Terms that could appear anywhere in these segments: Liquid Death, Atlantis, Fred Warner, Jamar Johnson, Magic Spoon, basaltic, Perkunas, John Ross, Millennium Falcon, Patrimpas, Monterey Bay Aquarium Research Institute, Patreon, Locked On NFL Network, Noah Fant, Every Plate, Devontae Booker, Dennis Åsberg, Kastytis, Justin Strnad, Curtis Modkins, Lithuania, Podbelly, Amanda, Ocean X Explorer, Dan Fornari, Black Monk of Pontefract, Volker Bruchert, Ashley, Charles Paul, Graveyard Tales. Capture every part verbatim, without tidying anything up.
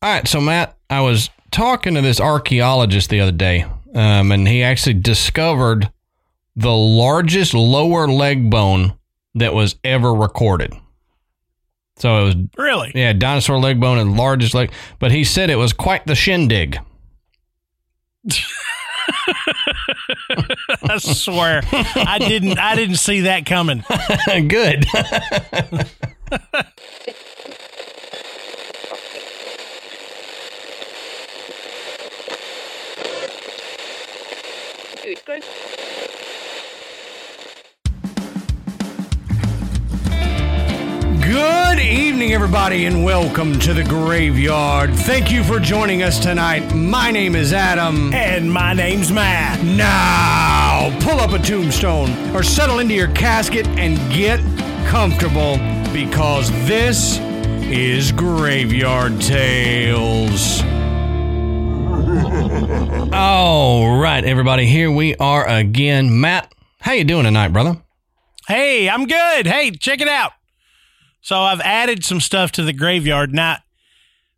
All right, so Matt, I was talking to this archaeologist the other day, um, and he actually discovered the largest lower leg bone that was ever recorded. So it was really, yeah, dinosaur leg bone and largest leg, but he said it was quite the shindig. I swear, I didn't, I didn't see that coming. Good. Good evening, everybody, and welcome to the Graveyard. Thank you for joining us tonight. My name is Adam. And my name's Matt. Now, pull up a tombstone or settle into your casket and get comfortable, because this is Graveyard Tales. All right, everybody, here we are again. Matt, how you doing tonight, brother? Hey, I'm good. Hey, check it out. So I've added some stuff to the Graveyard. Now,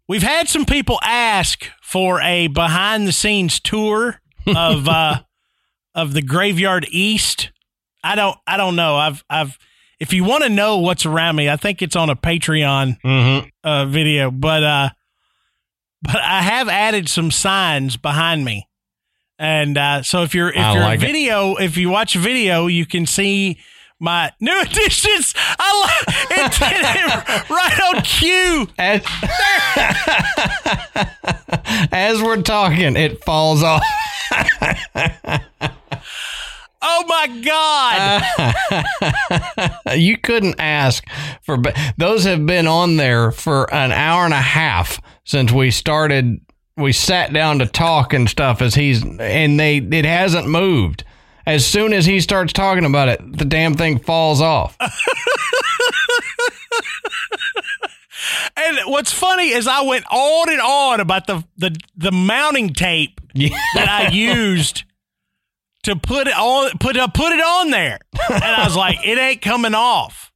we've had some people ask for a behind-the-scenes tour of uh, of the Graveyard East. I don't, I don't know. I've, I've. If you want to know what's around me, I think it's on a Patreon mm-hmm. uh, video, but. Uh, But I have added some signs behind me, and uh, so if you're if I you're like video, it. if you watch video, you can see my new additions. I like it, it right on cue. As, as we're talking, it falls off. Oh my God! Uh, you couldn't ask for be- those have been on there for an hour and a half since we started. We sat down to talk and stuff as he's and they it hasn't moved. As soon as he starts talking about it, the damn thing falls off. And what's funny is I went on and on about the the, the mounting tape yeah. that I used. To put it on, put uh, put it on there, and I was like, "It ain't coming off."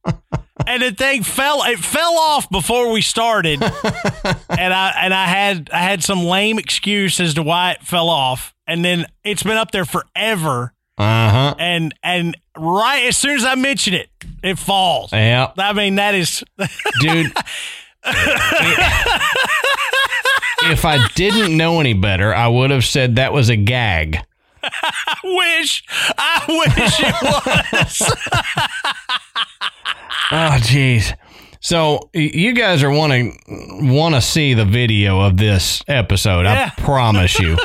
And the thing fell, it fell off before we started, and I and I had I had some lame excuse as to why it fell off, and then it's been up there forever. Uh huh. And and right as soon as I mention it, it falls. Yeah. I mean, that is, dude. If I didn't know any better, I would have said that was a gag. I wish, I wish it was. Oh, jeez. So you guys are wanting want to see the video of this episode. Yeah. I promise you,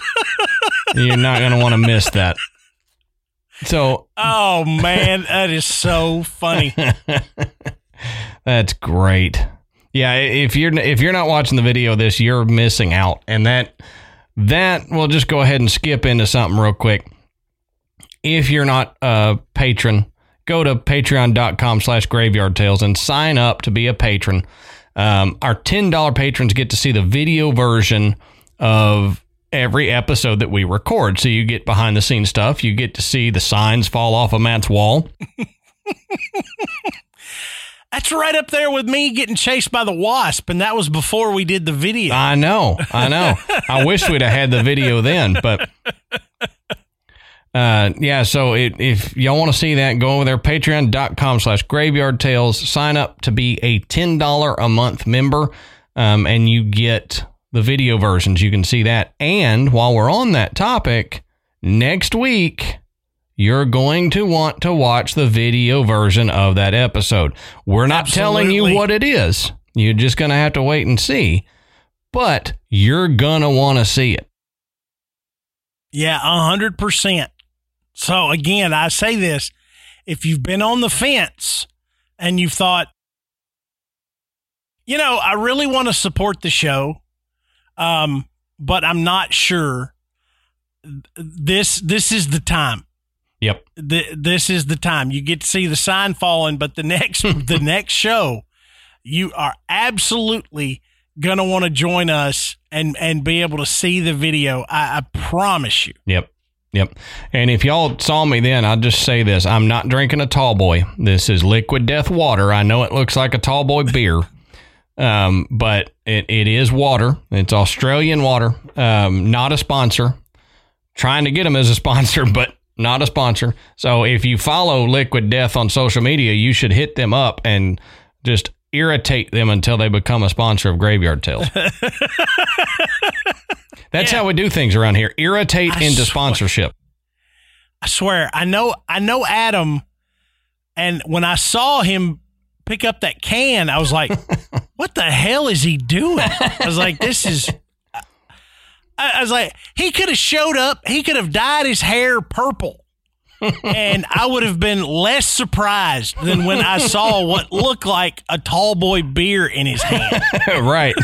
you're not going to want to miss that. So, oh man, that is so funny. That's great. Yeah, if you're if you're not watching the video of this, you're missing out, and that. That, we'll just go ahead and skip into something real quick. If you're not a patron, go to patreon.com slash graveyard tales and sign up to be a patron. Um, our ten dollars patrons get to see the video version of every episode that we record. So you get behind the scenes stuff. You get to see the signs fall off of Matt's wall. That's right up there with me getting chased by the wasp, and that was before we did the video. I know, I know. I wish we'd have had the video then, but uh, yeah, so it, if y'all want to see that, go over there, patreon.com slash graveyard tales, sign up to be a ten dollars a month member, um, and you get the video versions. You can see that. And while we're on that topic, next week, you're going to want to watch the video version of that episode. We're not Absolutely. telling you what it is. You're just going to have to wait and see. But you're going to want to see it. Yeah, one hundred percent. So, again, I say this. If you've been on the fence and you've thought, you know, I really want to support the show, um, but I'm not sure, this this is the time. Yep. The, this is the time. You get to see the sign falling, but the next the next show, you are absolutely going to want to join us and, and be able to see the video. I, I promise you. Yep. Yep. And if y'all saw me then, I'll just say this. I'm not drinking a tall boy. This is Liquid Death water. I know it looks like a tall boy beer, um, but it, it is water. It's Australian water. Um, not a sponsor. Trying to get them as a sponsor, but not a sponsor. So if you follow Liquid Death on social media, you should hit them up and just irritate them until they become a sponsor of Graveyard Tales. That's yeah. how we do things around here. Irritate I into swear, sponsorship. I swear. I know I know Adam, and when I saw him pick up that can, I was like, what the hell is he doing? I was like, this is... I, I was like, he could have showed up. He could have dyed his hair purple, and I would have been less surprised than when I saw what looked like a tall boy beer in his hand. Right.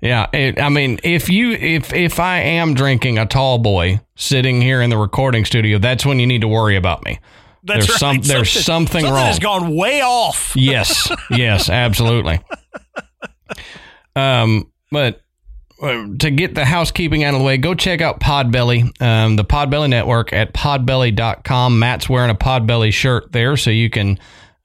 Yeah, it, I mean, if you if if I am drinking a tall boy sitting here in the recording studio, that's when you need to worry about me. That's there's right. Some, there's something, something wrong. Something has gone way off. Yes, yes, absolutely. Um, but to get the housekeeping out of the way, go check out Podbelly, um, the Podbelly Network at podbelly dot com. Matt's wearing a Podbelly shirt there, so you can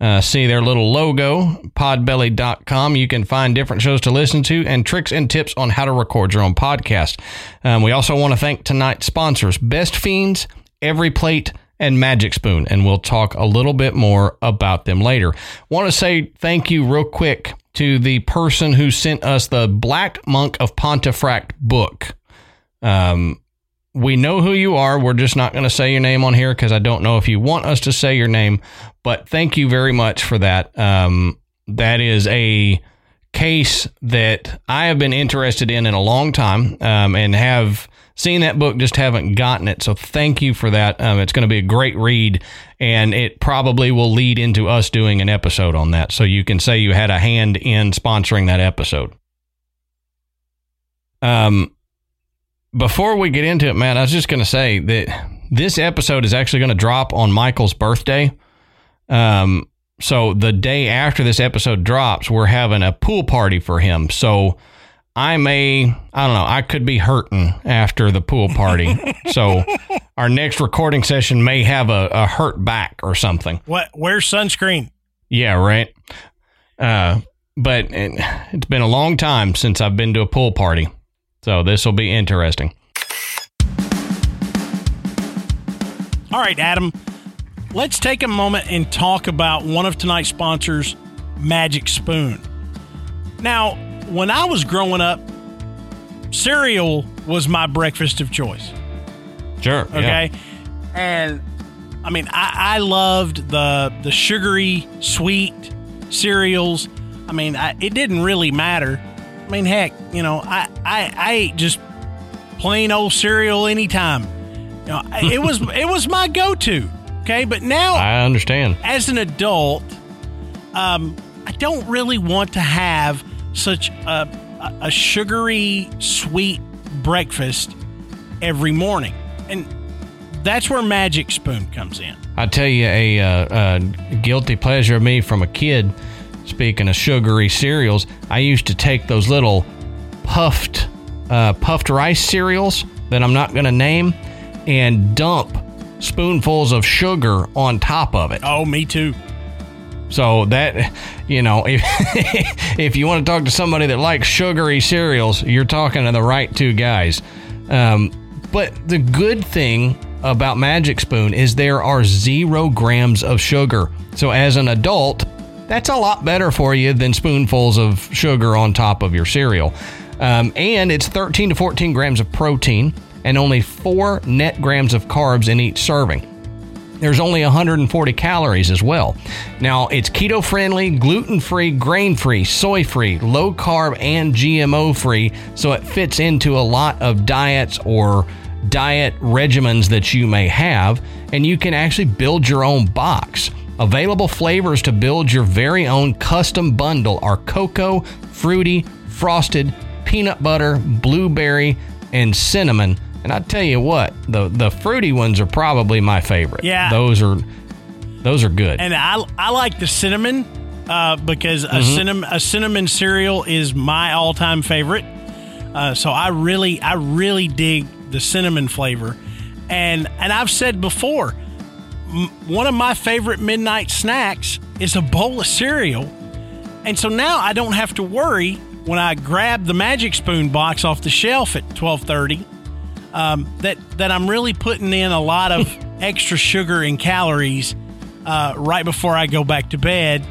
Uh, see their little logo, podbelly dot com. You can find different shows to listen to and tricks and tips on how to record your own podcast. Um, we also want to thank tonight's sponsors, Best Fiends, Every Plate, and Magic Spoon, and we'll talk a little bit more about them later. Want to say thank you real quick to the person who sent us the Black Monk of Pontefract book. Um, we know who you are. We're just not going to say your name on here because I don't know if you want us to say your name, but thank you very much for that. Um, that is a case that I have been interested in in a long time, um, and have seen that book, just haven't gotten it. So thank you for that. Um, it's going to be a great read, and it probably will lead into us doing an episode on that. So you can say you had a hand in sponsoring that episode. Um, Before we get into it, Matt, I was just going to say that this episode is actually going to drop on Michael's birthday. Um, so the day after this episode drops, we're having a pool party for him. So I may, I don't know, I could be hurting after the pool party. So our next recording session may have a, a hurt back or something. What? Where's sunscreen? Yeah, right. Uh, but it, it's been a long time since I've been to a pool party. So this will be interesting. All right, Adam, let's take a moment and talk about one of tonight's sponsors, Magic Spoon. Now, when I was growing up, cereal was my breakfast of choice. Sure. Okay. Yeah. And I mean, I, I loved the the sugary, sweet cereals. I mean, I, it didn't really matter. I mean, heck, you know, I, I, I ate just plain old cereal anytime. You know, it was it was my go-to, okay? But now... I understand. As an adult, um, I don't really want to have such a, a sugary, sweet breakfast every morning. And that's where Magic Spoon comes in. I tell you, a, uh, a guilty pleasure of me from a kid... Speaking of sugary cereals, I used to take those little puffed uh, puffed rice cereals that I'm not going to name and dump spoonfuls of sugar on top of it. Oh, me too. So that, you know, if, if you want to talk to somebody that likes sugary cereals, you're talking to the right two guys. Um, but the good thing about Magic Spoon is there are zero grams of sugar. So as an adult... That's a lot better for you than spoonfuls of sugar on top of your cereal. Um, and it's thirteen to fourteen grams of protein and only four net grams of carbs in each serving. There's only one hundred forty calories as well. Now, it's keto-friendly, gluten-free, grain-free, soy-free, low-carb, and G M O-free, so it fits into a lot of diets or diet regimens that you may have, and you can actually build your own box. Available flavors to build your very own custom bundle are cocoa, fruity, frosted, peanut butter, blueberry, and cinnamon. And I tell you what, the the fruity ones are probably my favorite. Yeah, those are those are good. And I I like the cinnamon uh, because mm-hmm. a cinnamon a cinnamon cereal is my all time favorite. Uh, so I really I really dig the cinnamon flavor. And and I've said before, m- one of my favorite midnight snacks is a bowl of cereal. And so now I don't have to worry when I grab the Magic Spoon box off the shelf at twelve thirty. Um, that, that I'm really putting in a lot of extra sugar and calories uh, right before I go back to bed.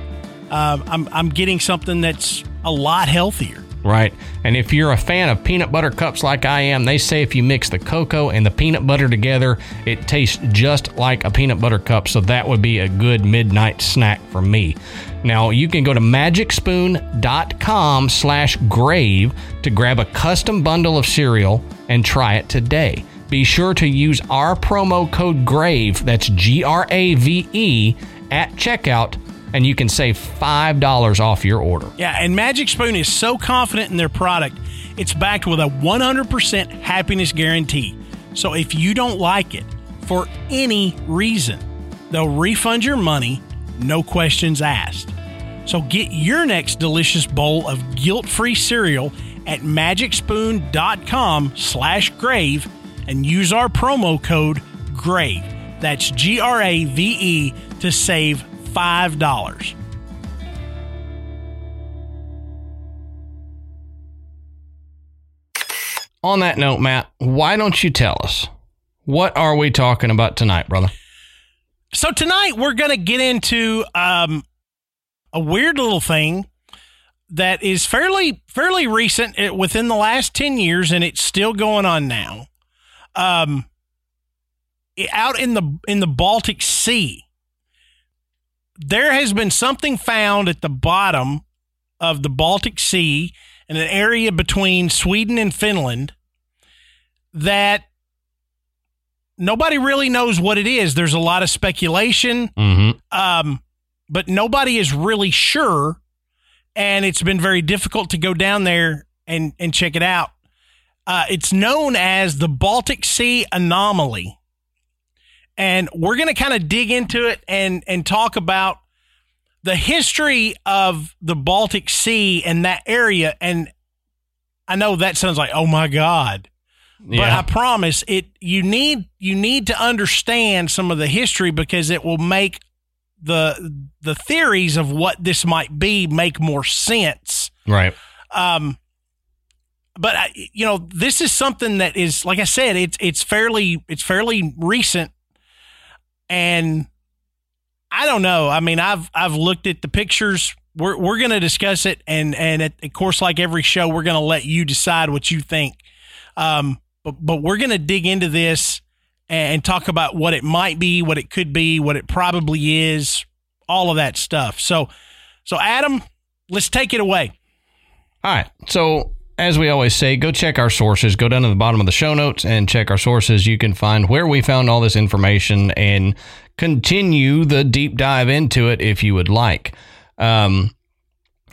Uh, I'm, I'm getting something that's a lot healthier. Right. And if you're a fan of peanut butter cups like I am, they say if you mix the cocoa and the peanut butter together, it tastes just like a peanut butter cup. So that would be a good midnight snack for me. Now, you can go to magicspoon.com slash grave to grab a custom bundle of cereal and try it today. Be sure to use our promo code GRAVE, that's G R A V E, at checkout, and you can save five dollars off your order. Yeah, and Magic Spoon is so confident in their product, it's backed with a one hundred percent happiness guarantee. So if you don't like it, for any reason, they'll refund your money, no questions asked. So get your next delicious bowl of guilt-free cereal at magicspoon.com slash grave and use our promo code GRAVE, that's G R A V E, to save five dollars. On that note, Matt, why don't you tell us, what are we talking about tonight, brother? So tonight we're going to get into um, a weird little thing that is fairly fairly recent, it, within the last ten years, and it's still going on now. Um, out in the in the Baltic Sea, there has been something found at the bottom of the Baltic Sea in an area between Sweden and Finland that nobody really knows what it is. There's a lot of speculation, mm-hmm. um, but nobody is really sure. And it's been very difficult to go down there and, and check it out. Uh, it's known as the Baltic Sea Anomaly. And we're going to kind of dig into it and, and talk about the history of the Baltic Sea and that area. And I know that sounds like, oh, my God. Yeah. But I promise it. You need you need to understand some of the history, because it will make the the theories of what this might be make more sense. Right. Um, but I, you know, this is something that is, like I said, it's, it's fairly, it's fairly recent, and I don't know. I mean, I've, I've looked at the pictures. We're, we're going to discuss it. And, and at, of course, like every show, we're going to let you decide what you think. Um, but, but we're going to dig into this and talk about what it might be, what it could be, what it probably is, all of that stuff. So, so Adam, let's take it away. All right. So, as we always say, go check our sources. Go down to the bottom of the show notes and check our sources. You can find where we found all this information and continue the deep dive into it if you would like. Um,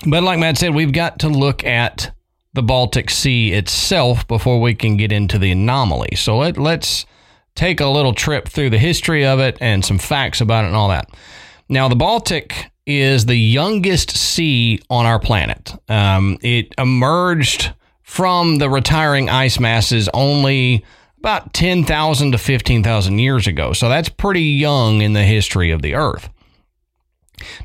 but like Matt said, we've got to look at the Baltic Sea itself before we can get into the anomaly. So let, let's... take a little trip through the history of it and some facts about it and all that. Now, the Baltic is the youngest sea on our planet. Um, it emerged from the retiring ice masses only about ten thousand to fifteen thousand years ago. So that's pretty young in the history of the Earth.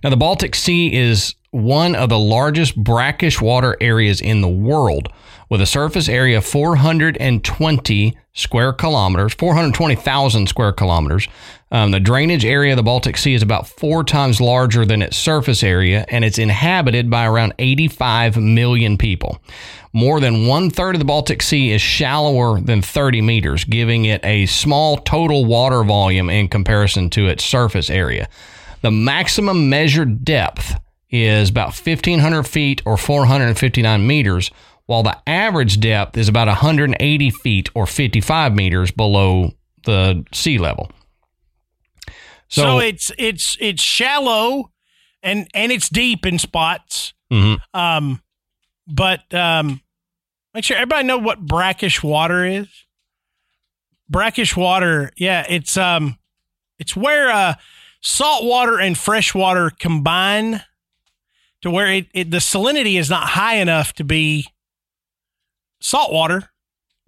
Now, the Baltic Sea is one of the largest brackish water areas in the world, with a surface area of four hundred twenty square kilometers, four hundred twenty thousand square kilometers. Um, the drainage area of the Baltic Sea is about four times larger than its surface area, and it's inhabited by around eighty-five million people. More than one third of the Baltic Sea is shallower than thirty meters, giving it a small total water volume in comparison to its surface area. The maximum measured depth is about fifteen hundred feet or four hundred fifty-nine meters, while the average depth is about one hundred eighty feet or fifty-five meters below the sea level. So, so it's it's it's shallow, and and it's deep in spots. Mm-hmm. Um, but um, make sure everybody know what brackish water is. Brackish water, yeah, it's um, it's where uh, salt water and fresh water combine to where it, it the salinity is not high enough to be salt water,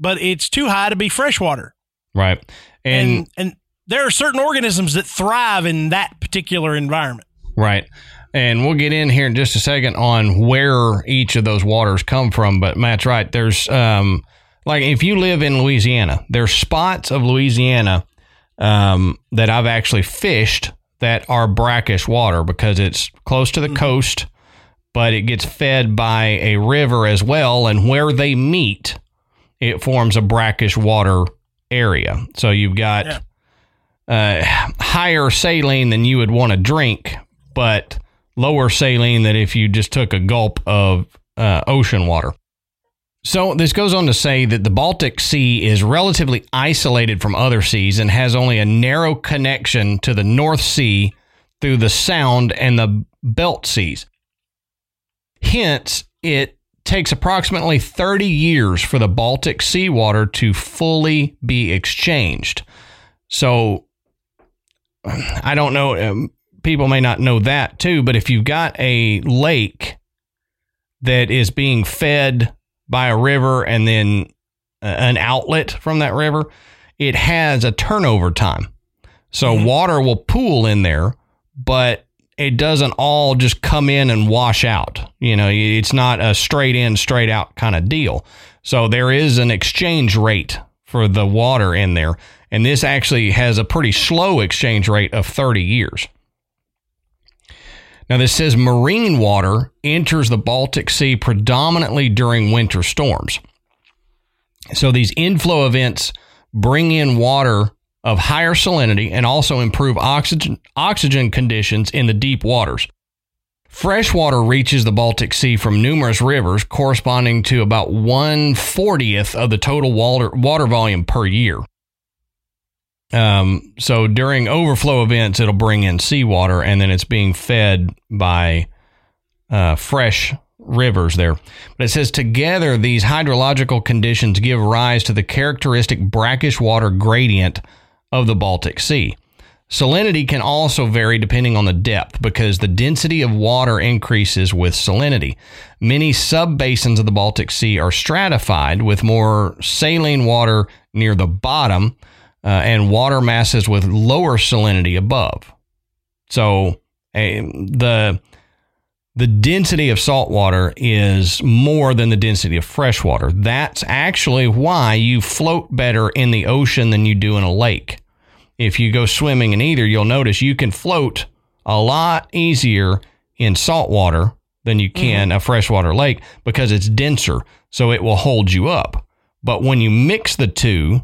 but it's too high to be fresh water. Right. And, and and there are certain organisms that thrive in that particular environment. Right. And we'll get in here in just a second on where each of those waters come from. But Matt's right. There's um like if you live in Louisiana, there's spots of Louisiana um, that I've actually fished that are brackish water because it's close to the mm-hmm. coast, but it gets fed by a river as well. And where they meet, it forms a brackish water area. So you've got yeah. uh, higher saline than you would want to drink, but lower saline than if you just took a gulp of uh, ocean water. So this goes on to say that the Baltic Sea is relatively isolated from other seas and has only a narrow connection to the North Sea through the Sound and the Belt Seas. Hence, it takes approximately thirty years for the Baltic Sea water to fully be exchanged. So I don't know, people may not know that too, but if you've got a lake that is being fed by a river and then an outlet from that river, it has a turnover time. So mm-hmm. water will pool in there, but it doesn't all just come in and wash out. You know, it's not a straight in, straight out kind of deal. So there is an exchange rate for the water in there. And this actually has a pretty slow exchange rate of thirty years. Now, this says marine water enters the Baltic Sea predominantly during winter storms. So these inflow events bring in water of higher salinity and also improve oxygen, oxygen conditions in the deep waters. Fresh water reaches the Baltic Sea from numerous rivers, corresponding to about one fortieth of the total water, water volume per year. Um, so during overflow events, it'll bring in seawater, and then it's being fed by uh, fresh rivers there. But it says together, these hydrological conditions give rise to the characteristic brackish water gradient of the Baltic Sea. Salinity can also vary depending on the depth because the density of water increases with salinity. Many subbasins of the Baltic Sea are stratified with more saline water near the bottom, Uh, and water masses with lower salinity above. So uh, the the density of salt water is more than the density of fresh water. That's actually why you float better in the ocean than you do in a lake. If you go swimming in either, you'll notice you can float a lot easier in salt water than you can mm-hmm. a freshwater lake because it's denser, so it will hold you up. But when you mix the two,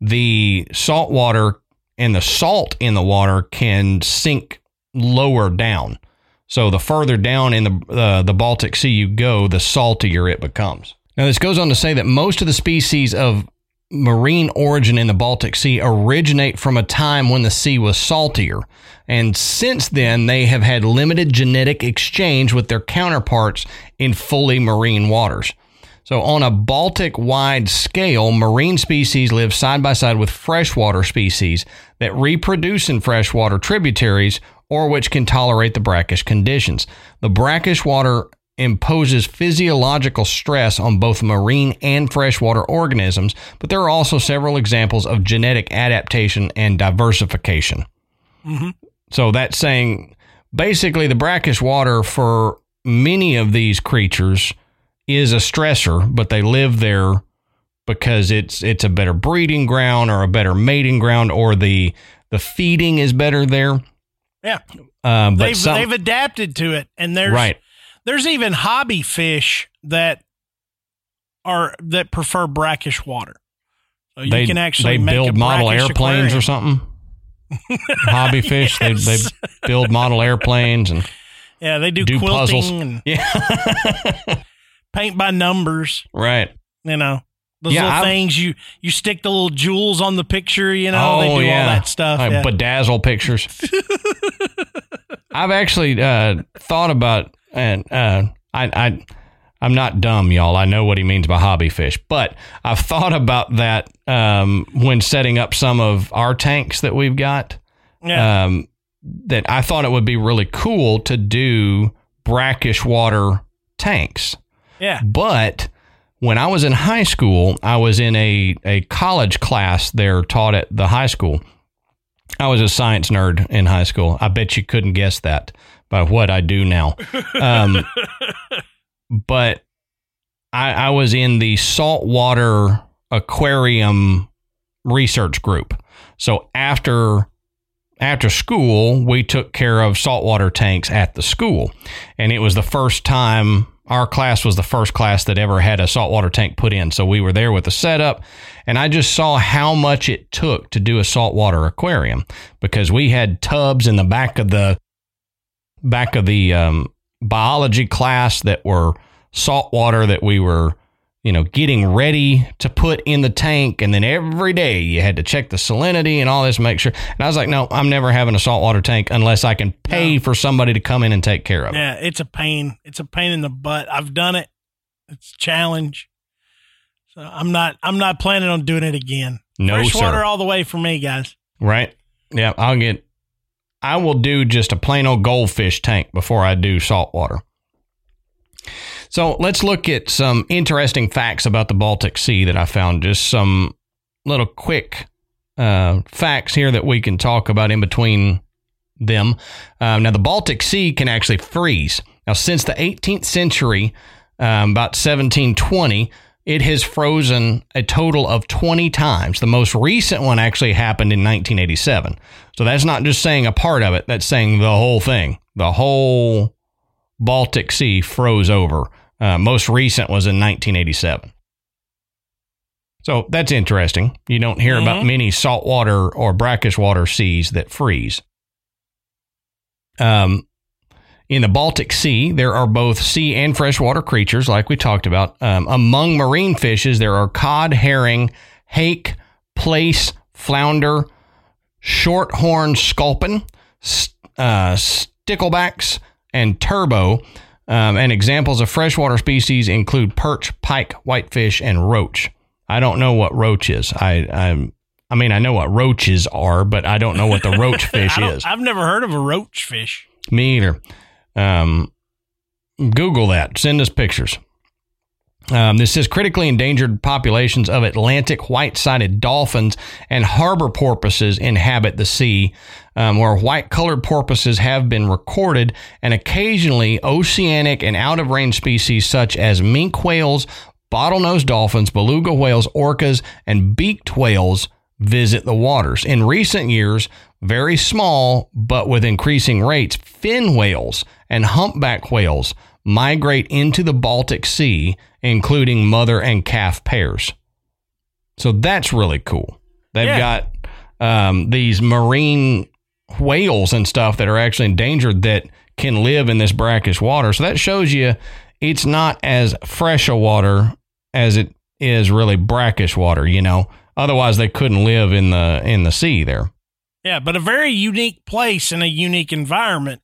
the salt water and the salt in the water can sink lower down. So the further down in the uh, the Baltic Sea you go, the saltier it becomes. Now, this goes on to say that most of the species of marine origin in the Baltic Sea originate from a time when the sea was saltier. And since then, they have had limited genetic exchange with their counterparts in fully marine waters. So on a Baltic-wide scale, marine species live side by side with freshwater species that reproduce in freshwater tributaries or which can tolerate the brackish conditions. The brackish water imposes physiological stress on both marine and freshwater organisms, but there are also several examples of genetic adaptation and diversification. Mm-hmm. So that's saying basically the brackish water for many of these creatures is a stressor, but they live there because it's it's a better breeding ground or a better mating ground, or the the feeding is better there. Yeah, uh, but they've, some, they've adapted to it, and there's right. there's even hobby fish that are that prefer brackish water. So you they, can actually they make build a model airplanes aquarium. Or something. Hobby fish, yes. they they build model airplanes and yeah, they do, do quilting puzzles. And yeah. paint by numbers, right? You know. Those yeah, little I've, things you you stick the little jewels on the picture, you know, oh, they do yeah. all that stuff. Like yeah. Bedazzle pictures. I've actually uh, thought about, and uh, I I I'm not dumb, y'all. I know what he means by hobby fish, but I've thought about that um, when setting up some of our tanks that we've got. Yeah. Um, that I thought it would be really cool to do brackish water tanks. Yeah, but. When I was in high school, I was in a, a college class there taught at the high school. I was a science nerd in high school. I bet you couldn't guess that by what I do now. Um, but I, I was in the saltwater aquarium research group. So after after school, we took care of saltwater tanks at the school. And it was the first time... Our class was the first class that ever had a saltwater tank put in. So we were there with the setup, and I just saw how much it took to do a saltwater aquarium, because we had tubs in the back of the back of the um, biology class that were saltwater that we were, you know, getting ready to put in the tank. And then every day you had to check the salinity and all this, make sure. And I was like, no, I'm never having a saltwater tank unless I can pay no. for somebody to come in and take care of it. Yeah, it's a pain. It's a pain in the butt. I've done it. It's a challenge. So I'm not, I'm not planning on doing it again. No, fresh water all the way for me, guys. Right. Yeah. I'll get, I will do just a plain old goldfish tank before I do saltwater. So let's look at some interesting facts about the Baltic Sea that I found. Just some little quick uh, facts here that we can talk about in between them. Um, now, the Baltic Sea can actually freeze. Now, since the eighteenth century, um, about seventeen twenty, it has frozen a total of twenty times. The most recent one actually happened in nineteen eighty-seven. So that's not just saying a part of it. That's saying the whole thing, the whole Baltic Sea froze over. Uh, most recent was in nineteen eighty-seven. So that's interesting. You don't hear mm-hmm. about many saltwater or brackish water seas that freeze. Um, in the Baltic Sea, there are both sea and freshwater creatures, like we talked about. Um, among marine fishes, there are cod, herring, hake, plaice, flounder, shorthorn sculpin, uh, sticklebacks, and turbo, um, and examples of freshwater species include perch, pike, whitefish, and roach. I don't know what roach is. I I, I mean, I know what roaches are, but I don't know what the roach fish is. I've never heard of a roach fish. Me either. Um, Google that. Send us pictures. Um, this says critically endangered populations of Atlantic white-sided dolphins and harbor porpoises inhabit the sea, um, where white-colored porpoises have been recorded, and occasionally oceanic and out-of-range species such as minke whales, bottlenose dolphins, beluga whales, orcas, and beaked whales visit the waters. In recent years, very small but with increasing rates, fin whales and humpback whales migrate into the Baltic Sea, including mother and calf pairs. So that's really cool. They've yeah. got um, these marine whales and stuff that are actually endangered that can live in this brackish water. So that shows you it's not as fresh a water as it is really brackish water, you know. Otherwise, they couldn't live in the in the sea there. Yeah, but a very unique place and a unique environment.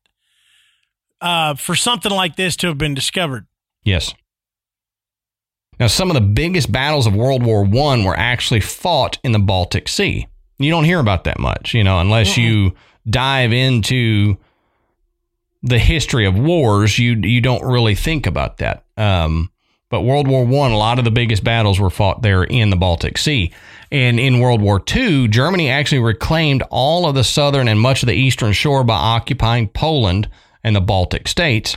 Uh, for something like this to have been discovered. Yes. Now, some of the biggest battles of World War One were actually fought in the Baltic Sea. You don't hear about that much, you know, unless mm-mm. you dive into the history of wars, you you don't really think about that. Um, but World War One, a lot of the biggest battles were fought there in the Baltic Sea. And in World War Two, Germany actually reclaimed all of the southern and much of the eastern shore by occupying Poland and the Baltic states.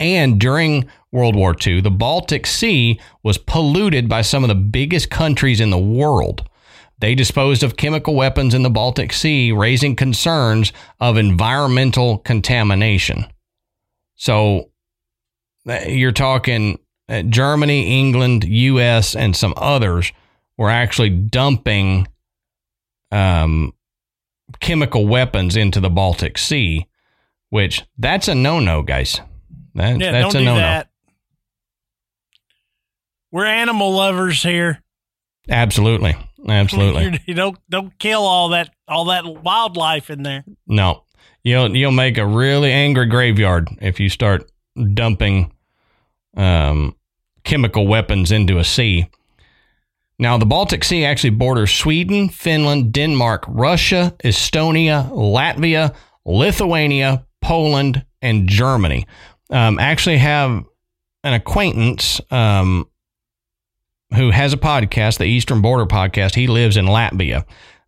And during World War Two, the Baltic Sea was polluted by some of the biggest countries in the world. They disposed of chemical weapons in the Baltic Sea, raising concerns of environmental contamination. So you're talking Germany, England, U S, and some others were actually dumping um, chemical weapons into the Baltic Sea, which that's a no-no, guys. That, yeah, that's don't a no-no. Do that. We're animal lovers here. Absolutely. Absolutely. You don't don't kill all that all that wildlife in there. No. You'll you'll make a really angry graveyard if you start dumping um, chemical weapons into a sea. Now, the Baltic Sea actually borders Sweden, Finland, Denmark, Russia, Estonia, Latvia, Lithuania, Poland, and Germany. Um, actually have an acquaintance um, who has a podcast, the Eastern Border Podcast. He lives in Latvia.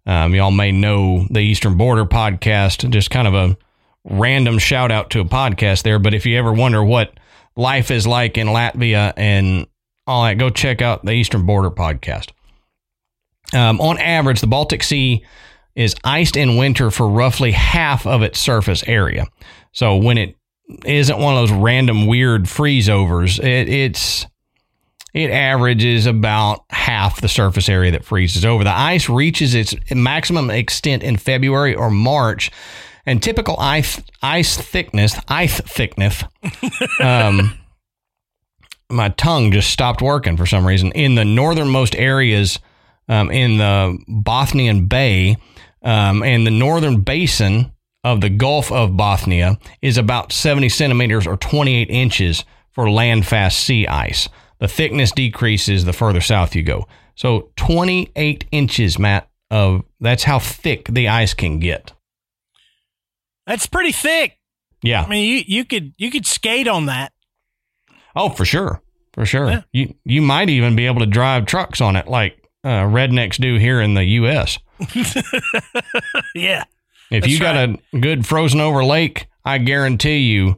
Um, y'all may know the Eastern Border Podcast, just kind of a random shout out to a podcast there. But if you ever wonder what life is like in Latvia and all that, go check out the Eastern Border Podcast. Um, on average, the Baltic Sea is iced in winter for roughly half of its surface area. So when it isn't one of those random weird freeze-overs, it, it's... It averages about half the surface area that freezes over. The ice reaches its maximum extent in February or March, and typical ice ice thickness, ice thickness, um, my tongue just stopped working for some reason, in the northernmost areas um, in the Bothnian Bay um, and the northern basin of the Gulf of Bothnia is about seventy centimeters or twenty-eight inches for landfast sea ice. The thickness decreases the further south you go. So twenty-eight inches, Matt, of that's how thick the ice can get. That's pretty thick. Yeah. I mean, you, you could you could skate on that. Oh, for sure. For sure. Yeah. You you might even be able to drive trucks on it like uh, rednecks do here in the U S Yeah. If you got right. a good frozen over lake, I guarantee you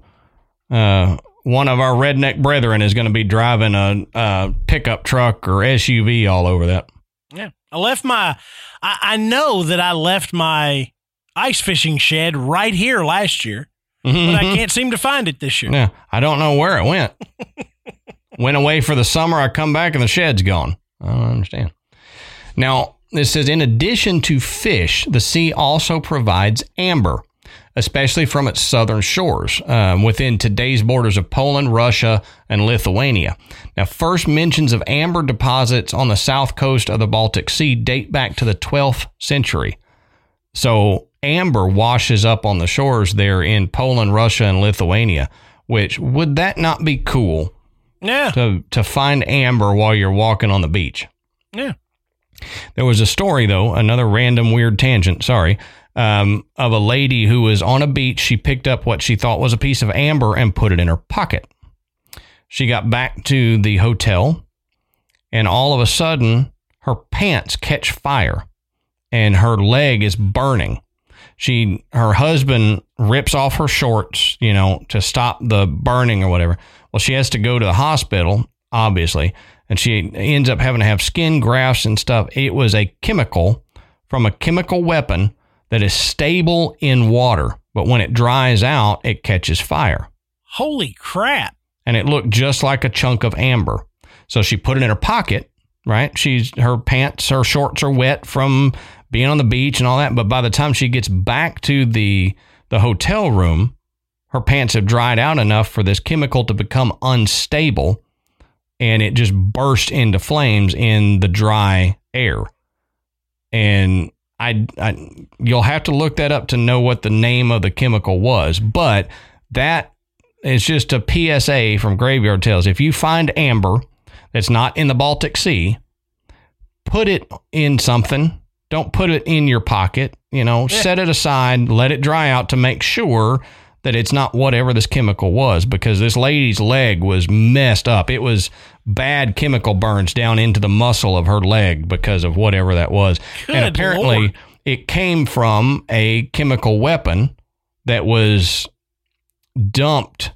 uh one of our redneck brethren is going to be driving a, a pickup truck or S U V all over that. Yeah. I left my, I, I know that I left my ice fishing shed right here last year, mm-hmm. but I can't seem to find it this year. Yeah. I don't know where it went. Went away for the summer. I come back and the shed's gone. I don't understand. Now, this says, in addition to fish, the sea also provides amber, especially from its southern shores, um, within today's borders of Poland, Russia, and Lithuania. Now, first mentions of amber deposits on the south coast of the Baltic Sea date back to the twelfth century. So amber washes up on the shores there in Poland, Russia, and Lithuania, which would that not be cool? Yeah. To, to find amber while you're walking on the beach. Yeah. There was a story, though, another random weird tangent, sorry, Um, of a lady who was on a beach. She picked up what she thought was a piece of amber and put it in her pocket. She got back to the hotel, and all of a sudden, her pants catch fire, and her leg is burning. She, her husband rips off her shorts, you know, to stop the burning or whatever. Well, she has to go to the hospital, obviously, and she ends up having to have skin grafts and stuff. It was a chemical from a chemical weapon that is stable in water, but when it dries out, it catches fire. Holy crap. And it looked just like a chunk of amber. So she put it in her pocket, right? She's her pants, her shorts are wet from being on the beach and all that. But by the time she gets back to the, the hotel room, her pants have dried out enough for this chemical to become unstable. And it just burst into flames in the dry air. And I, I, you'll have to look that up to know what the name of the chemical was, but that is just a P S A from Graveyard Tales. If you find amber that's not in the Baltic Sea, put it in something. Don't put it in your pocket. You know, yeah. Set it aside, let it dry out to make sure that it's not whatever this chemical was, because this lady's leg was messed up. It was bad chemical burns down into the muscle of her leg because of whatever that was. Good and apparently Lord. It came from a chemical weapon that was dumped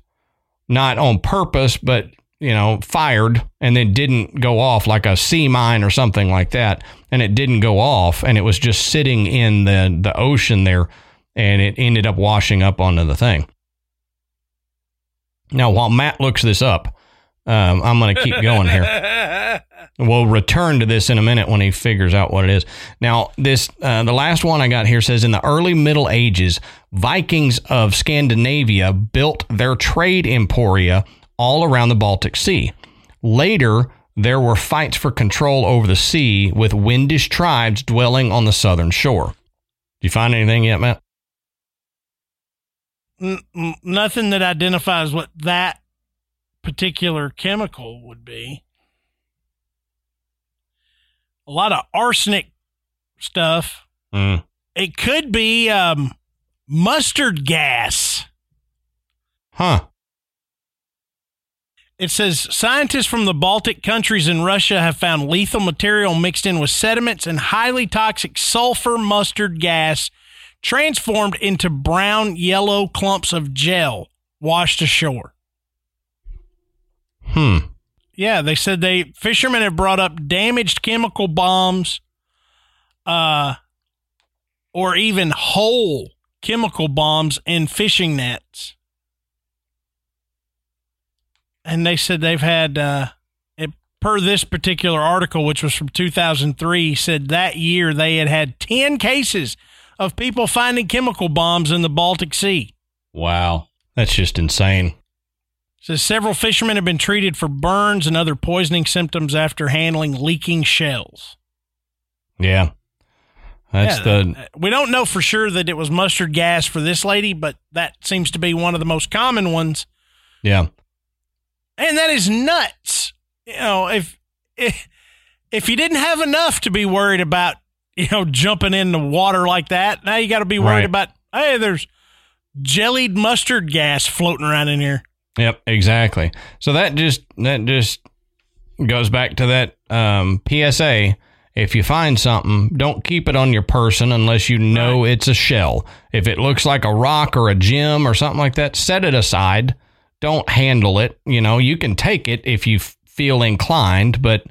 not on purpose, but, you know, fired, and then didn't go off, like a sea mine or something like that. And it didn't go off, and it was just sitting in the, the ocean there, and it ended up washing up onto the thing. Now, while Matt looks this up, um, I'm going to keep going here. We'll return to this in a minute when he figures out what it is. Now, this uh, the last one I got here says, in the early Middle Ages, Vikings of Scandinavia built their trade emporia all around the Baltic Sea. Later, there were fights for control over the sea with Windish tribes dwelling on the southern shore. Do you find anything yet, Matt? N- nothing that identifies what that particular chemical would be. A lot of arsenic stuff. Mm. It could be um, mustard gas. Huh. It says, scientists from the Baltic countries and Russia have found lethal material mixed in with sediments and highly toxic sulfur mustard gas transformed into brown yellow clumps of gel washed ashore. Hmm. Yeah, they said they fishermen have brought up damaged chemical bombs uh, or even whole chemical bombs in fishing nets. And they said they've had, uh, it, per this particular article, which was from two thousand three, said that year they had had ten cases of people finding chemical bombs in the Baltic Sea. Wow. That's just insane. It says several fishermen have been treated for burns and other poisoning symptoms after handling leaking shells. Yeah. That's yeah, the. We don't know for sure that it was mustard gas for this lady, but that seems to be one of the most common ones. Yeah. And that is nuts. You know, if, if if you didn't have enough to be worried about, you know, jumping in the water like that, now you got to be worried right. about, hey, there's jellied mustard gas floating around in here. Yep, exactly. So that just that just goes back to that um, P S A. If you find something, don't keep it on your person unless you know right. it's a shell. If it looks like a rock or a gem or something like that, set it aside. Don't handle it. You know, you can take it if you f- feel inclined, but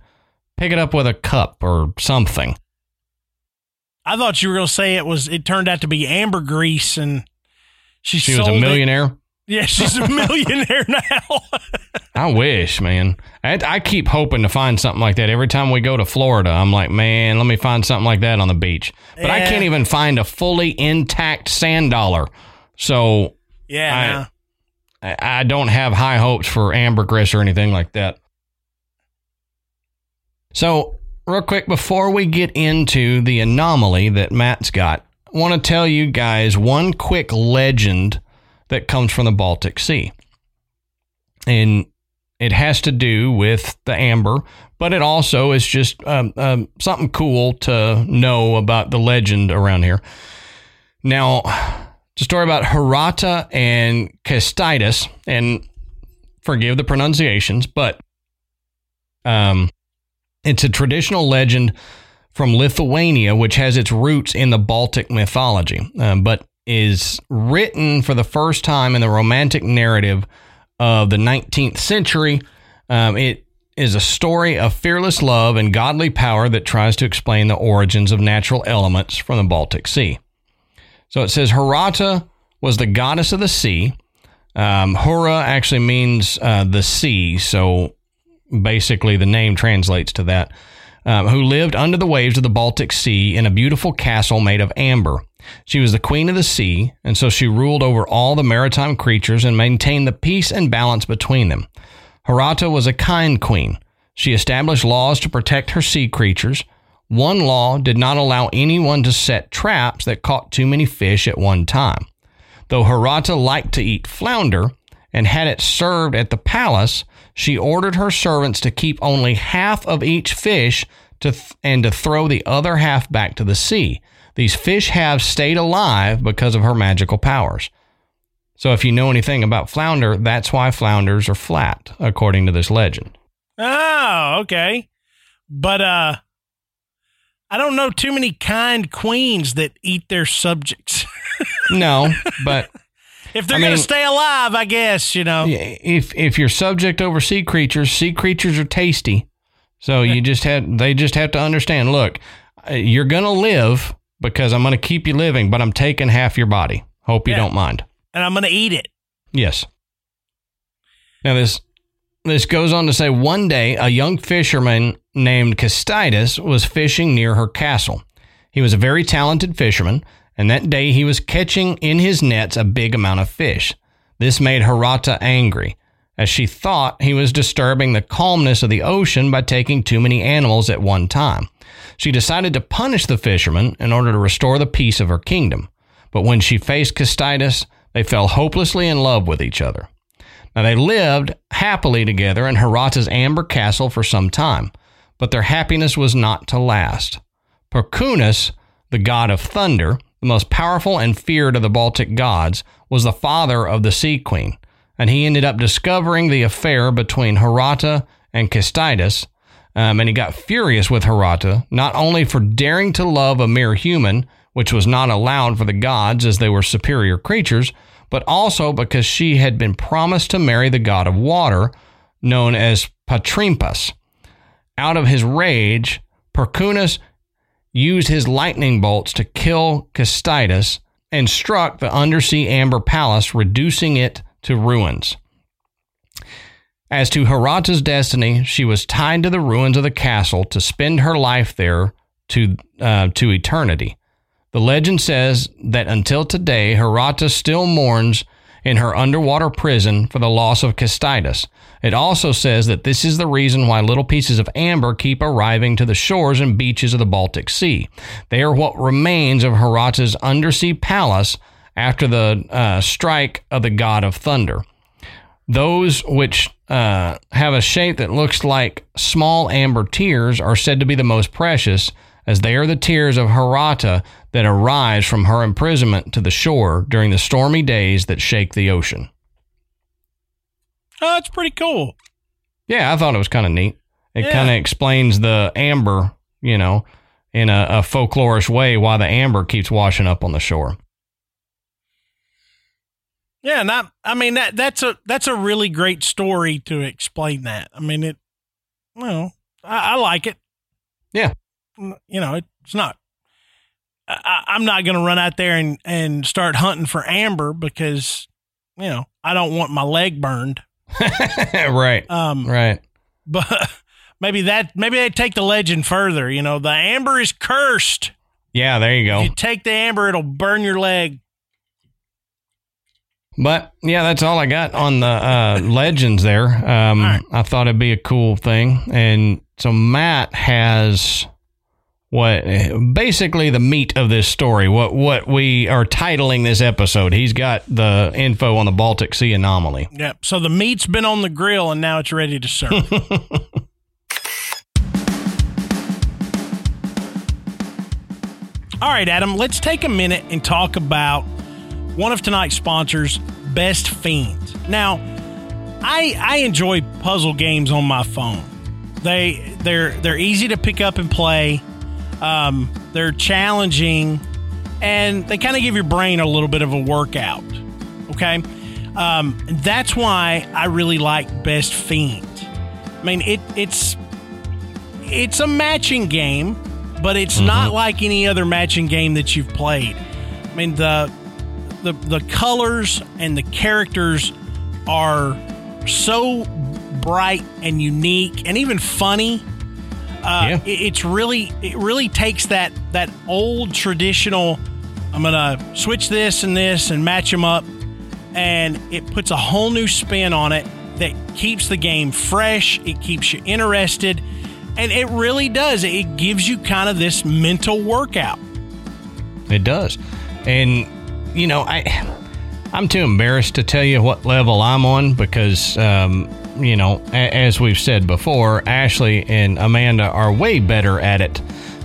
pick it up with a cup or something. I thought you were going to say it was, it turned out to be ambergris, and she, she sold was a millionaire. It. Yeah, she's a millionaire now. I wish, man. I, I keep hoping to find something like that. Every time we go to Florida, I'm like, man, let me find something like that on the beach. But yeah. I can't even find a fully intact sand dollar. So yeah, I, no. I don't have high hopes for ambergris or anything like that. So, real quick, before we get into the anomaly that Matt's got, I want to tell you guys one quick legend that comes from the Baltic Sea. And it has to do with the amber, but it also is just um, um, something cool to know about the legend around here. Now, it's a story about Harata and Kastytis, and forgive the pronunciations, but um, it's a traditional legend from Lithuania, which has its roots in the Baltic mythology, um, but is written for the first time in the Romantic narrative of the nineteenth century. Um, it is a story of fearless love and godly power that tries to explain the origins of natural elements from the Baltic Sea. So it says Harata was the goddess of the sea. Um, Hura actually means uh, the sea, so basically the name translates to that, um, who lived under the waves of the Baltic Sea in a beautiful castle made of amber. She was the queen of the sea, and so she ruled over all the maritime creatures and maintained the peace and balance between them. Harata was a kind queen. She established laws to protect her sea creatures. One law did not allow anyone to set traps that caught too many fish at one time. Though Harata liked to eat flounder and had it served at the palace, she ordered her servants to keep only half of each fish to th- and to throw the other half back to the sea. These fish halves stayed alive because of her magical powers. So if you know anything about flounder, that's why flounders are flat, according to this legend. Oh, okay. But, uh... I don't know too many kind queens that eat their subjects. No, but If they're I mean, going to stay alive, I guess, you know. If if you're subject over sea creatures, sea creatures are tasty. So you just have, they just have to understand, look, you're going to live because I'm going to keep you living, but I'm taking half your body. Hope you yeah. don't mind. And I'm going to eat it. Yes. Now this this goes on to say, one day a young fisherman named Kastytis was fishing near her castle. He was a very talented fisherman, and that day he was catching in his nets a big amount of fish. This made Harata angry, as she thought he was disturbing the calmness of the ocean by taking too many animals at one time. She decided to punish the fisherman in order to restore the peace of her kingdom. But when she faced Kastytis, they fell hopelessly in love with each other. Now, they lived happily together in Harata's amber castle for some time, but their happiness was not to last. Perkunas, the god of thunder, the most powerful and feared of the Baltic gods, was the father of the Sea Queen, and he ended up discovering the affair between Harata and Kastytis, um, and he got furious with Harata, not only for daring to love a mere human, which was not allowed for the gods as they were superior creatures, but also because she had been promised to marry the god of water, known as Patrimpas. Out of his rage, Perkunas used his lightning bolts to kill Kastytis and struck the undersea amber palace, reducing it to ruins. As to Harata's destiny, she was tied to the ruins of the castle to spend her life there to uh, to eternity. The legend says that until today, Harata still mourns in her underwater prison for the loss of Kastytis. It also says that this is the reason why little pieces of amber keep arriving to the shores and beaches of the Baltic Sea. They are what remains of Harata's undersea palace after the uh, strike of the god of thunder. Those which uh, have a shape that looks like small amber tears are said to be the most precious, as they are the tears of Harata that arise from her imprisonment to the shore during the stormy days that shake the ocean. Oh, that's pretty cool. Yeah, I thought it was kind of neat. It yeah. kind of explains the amber, you know, in a, a folklorish way, why the amber keeps washing up on the shore. Yeah, and I, I mean that that's a that's a really great story to explain that. I mean it. Well, I, I like it. Yeah, you know it, it's not. I, I'm not going to run out there and, and start hunting for amber because you know I don't want my leg burned. Right. Um. Right. But maybe that maybe they take the legend further. You know, the amber is cursed. Yeah, there you go. If you take the amber, it'll burn your leg. But, yeah, that's all I got on the uh, legends there. Um, right. I thought it'd be a cool thing. And so Matt has what basically the meat of this story, what what we are titling this episode. He's got the info on the Baltic Sea anomaly. Yep. So the meat's been on the grill, and now it's ready to serve. All right, Adam, let's take a minute and talk about one of tonight's sponsors, Best Fiends. Now, I I enjoy puzzle games on my phone. They they're they're easy to pick up and play. Um, they're challenging, and they kind of give your brain a little bit of a workout. Okay, um, that's why I really like Best Fiends. I mean it it's it's a matching game, but it's mm-hmm. not like any other matching game that you've played. I mean the. The, the colors and the characters are so bright and unique and even funny. Uh, yeah. it, it's really it really takes that that old traditional, I'm gonna switch this and this and match them up, and it puts a whole new spin on it that keeps the game fresh. It keeps you interested, and it really does. It gives you kind of this mental workout. It does, and. You know, I, I'm too embarrassed to tell you what level I'm on because, um, you know, a, as we've said before, Ashley and Amanda are way better at it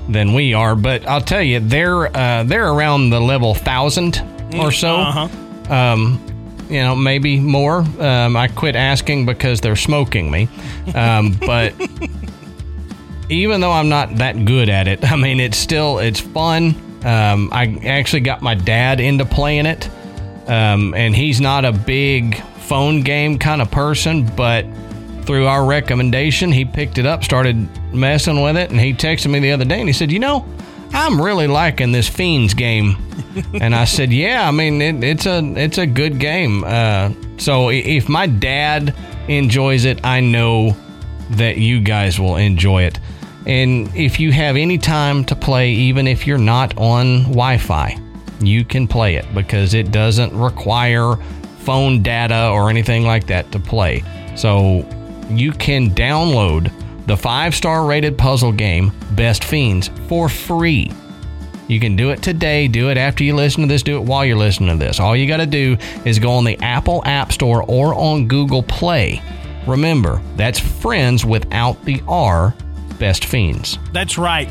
than we are. But I'll tell you, they're uh, they're around the level thousand or so. Uh-huh. Um, you know, maybe more. Um, I quit asking because they're smoking me. Um, but even though I'm not that good at it, I mean, it's still it's fun. Um, I actually got my dad into playing it, Um, and he's not a big phone game kind of person, but through our recommendation, he picked it up, started messing with it, and he texted me the other day, and he said, you know, I'm really liking this Fiends game. And I said, yeah, I mean, it, it's a it's a good game. Uh, so if my dad enjoys it, I know that you guys will enjoy it. And if you have any time to play, even if you're not on Wi-Fi, you can play it because it doesn't require phone data or anything like that to play. So you can download the five-star rated puzzle game, Best Fiends, for free. You can do it today, do it after you listen to this, do it while you're listening to this. All you got to do is go on the Apple App Store or on Google Play. Remember, that's Friends without the R, Best Fiends. That's right.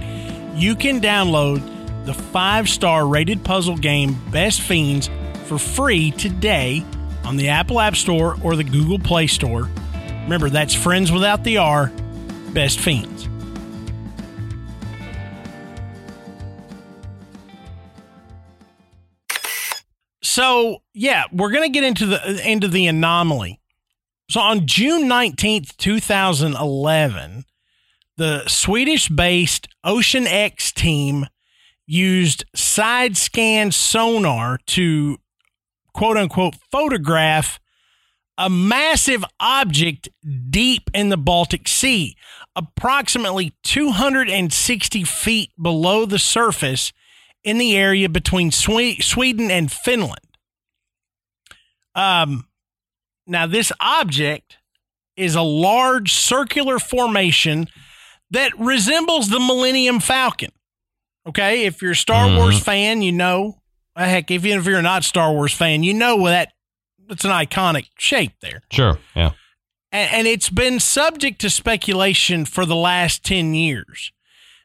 You can download the five-star rated puzzle game, Best Fiends, for free today on the Apple App Store or the Google Play Store. Remember, that's Friends without the R, Best Fiends. So, yeah, we're going to get into the into the anomaly. So on June nineteenth, two thousand eleven, the Swedish-based Ocean X team used side-scan sonar to, quote-unquote, photograph a massive object deep in the Baltic Sea, approximately two hundred sixty feet below the surface in the area between Sweden and Finland. Um, now, this object is a large circular formation that resembles the Millennium Falcon. Okay, if you're a Star mm-hmm. Wars fan, you know. Heck, even if you're not a Star Wars fan, you know that it's an iconic shape there. Sure, yeah. And, and it's been subject to speculation for the last ten years.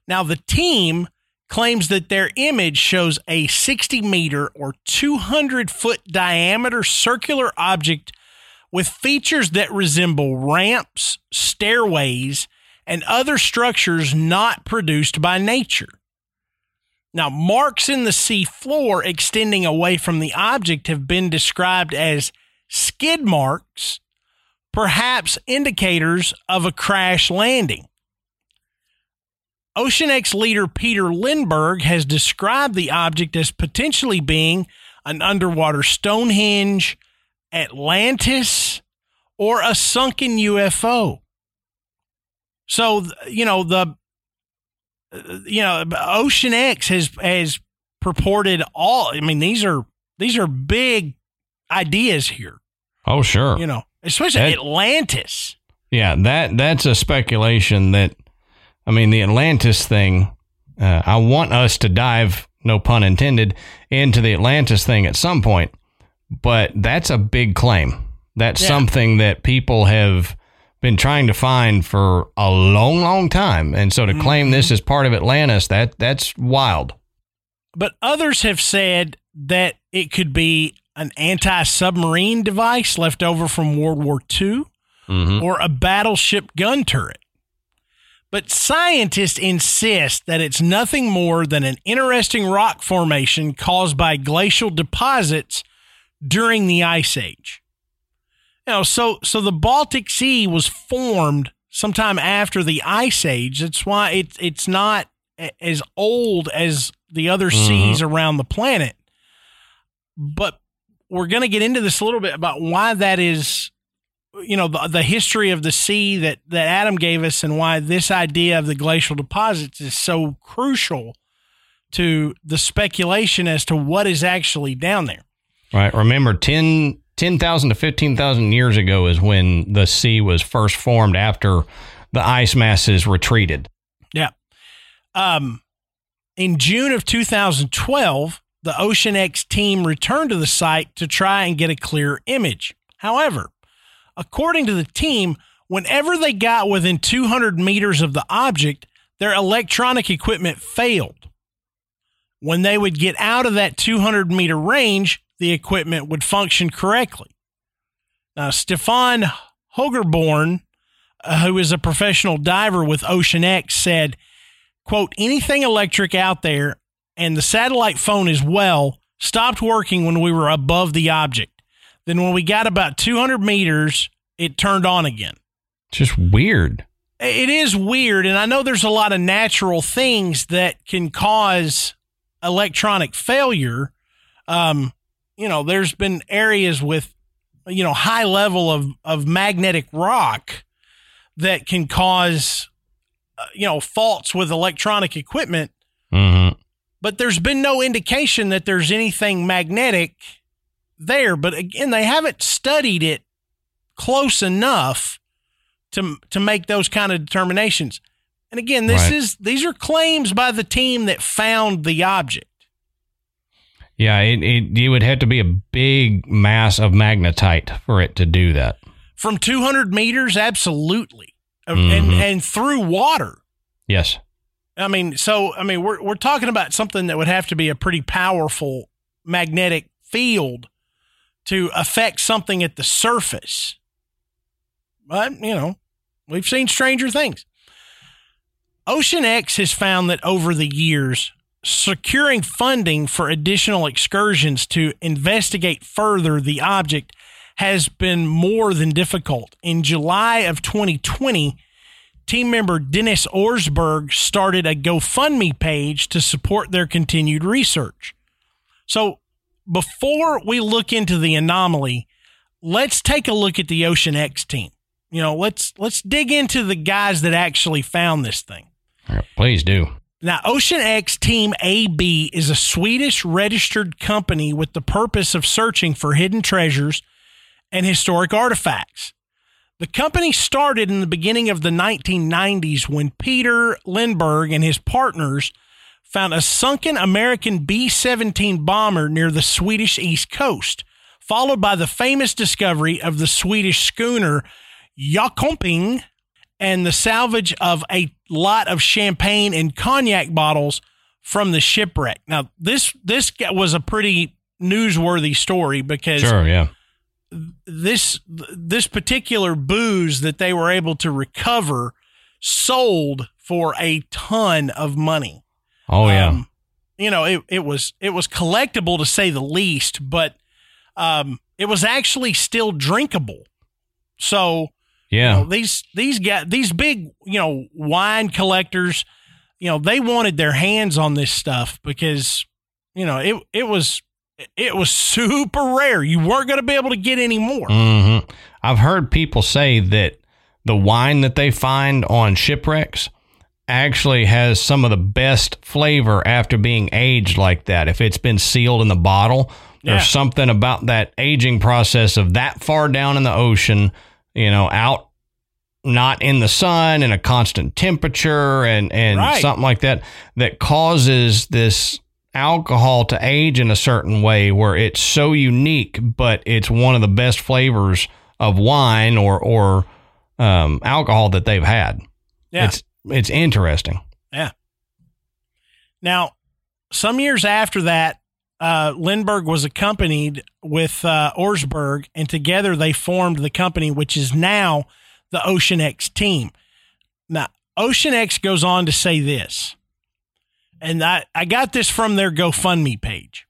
Now, the team claims that their image shows a sixty meter or two hundred foot diameter circular object with features that resemble ramps, stairways, and other structures not produced by nature. Now, marks in the sea floor extending away from the object have been described as skid marks, perhaps indicators of a crash landing. Ocean X leader Peter Lindbergh has described the object as potentially being an underwater Stonehenge, Atlantis, or a sunken U F O. So, you know, the... You know, Ocean X has has purported all. I mean, these are these are big ideas here. Oh, sure. You know, especially that, Atlantis. Yeah, that that's a speculation that. I mean, the Atlantis thing. Uh, I want us to dive, no pun intended, into the Atlantis thing at some point. But that's a big claim. That's yeah. something that people have been trying to find for a long, long time. And so to claim this is part of Atlantis, that that's wild. But others have said that it could be an anti-submarine device left over from World War Two mm-hmm. or a battleship gun turret. But scientists insist that it's nothing more than an interesting rock formation caused by glacial deposits during the Ice Age. You know, so so the Baltic Sea was formed sometime after the Ice Age. That's why it's it's not a, as old as the other mm-hmm. seas around the planet. But we're going to get into this a little bit about why that is, you know, the, the history of the sea that, that Adam gave us and why this idea of the glacial deposits is so crucial to the speculation as to what is actually down there. Right. Remember, ten... ten thousand to fifteen thousand years ago is when the sea was first formed after the ice masses retreated. Yeah. Um, in June of two thousand twelve, the Ocean X team returned to the site to try and get a clear image. However, according to the team, whenever they got within two hundred meters of the object, their electronic equipment failed. When they would get out of that two hundred meter range, the equipment would function correctly. Now, Stefan Hogerborn, uh, who is a professional diver with Ocean X, said, quote, anything electric out there and the satellite phone as well stopped working when we were above the object. Then when we got about two hundred meters, it turned on again. Just weird. It is weird, and I know there's a lot of natural things that can cause electronic failure. Um, you know, there's been areas with, you know, high level of, of magnetic rock that can cause, uh, you know, faults with electronic equipment. Mm-hmm. But there's been no indication that there's anything magnetic there. But again, they haven't studied it close enough to to make those kind of determinations. And again, this right. is these are claims by the team that found the object. Yeah, it, it it would have to be a big mass of magnetite for it to do that. From two hundred meters, absolutely. Mm-hmm. And and through water. Yes. I mean, so I mean we're we're talking about something that would have to be a pretty powerful magnetic field to affect something at the surface. But, you know, we've seen stranger things. Ocean X has found that over the years, securing funding for additional excursions to investigate further the object has been more than difficult. In July of twenty twenty, team member Dennis Åsberg started a GoFundMe page to support their continued research. So before we look into the anomaly, let's take a look at the Ocean X team. You know, let's let's dig into the guys that actually found this thing. All right, please do. Now, Ocean X Team A B is a Swedish registered company with the purpose of searching for hidden treasures and historic artifacts. The company started in the beginning of the nineteen nineties when Peter Lindbergh and his partners found a sunken American B seventeen bomber near the Swedish East Coast, followed by the famous discovery of the Swedish schooner Jönköping, and the salvage of a lot of champagne and cognac bottles from the shipwreck. Now, this this was a pretty newsworthy story because sure, yeah. this this particular booze that they were able to recover sold for a ton of money. Oh yeah, um, you know it it was it was collectible to say the least, but um, it was actually still drinkable. So. Yeah, you know, these these guys, these big, you know, wine collectors, you know, they wanted their hands on this stuff because, you know, it it was it was super rare. You weren't going to be able to get any more. Mm-hmm. I've heard people say that the wine that they find on shipwrecks actually has some of the best flavor after being aged like that. If it's been sealed in the bottle, yeah. There's something about that aging process of that far down in the ocean. You know, out, not in the sun and a constant temperature and, and right. something like that, that causes this alcohol to age in a certain way where it's so unique, but it's one of the best flavors of wine or, or um, alcohol that they've had. Yeah. It's, it's interesting. Yeah. Now, some years after that, Uh, Lindbergh was accompanied with uh, Åsberg, and together they formed the company, which is now the Ocean X team. Now, Ocean X goes on to say this, and I, I got this from their GoFundMe page.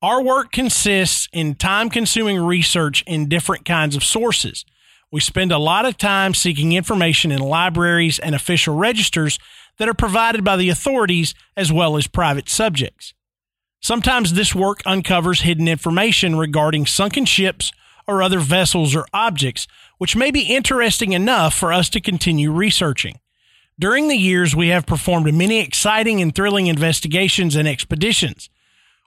Our work consists in time-consuming research in different kinds of sources. We spend a lot of time seeking information in libraries and official registers that are provided by the authorities as well as private subjects. Sometimes this work uncovers hidden information regarding sunken ships or other vessels or objects, which may be interesting enough for us to continue researching. During the years, we have performed many exciting and thrilling investigations and expeditions.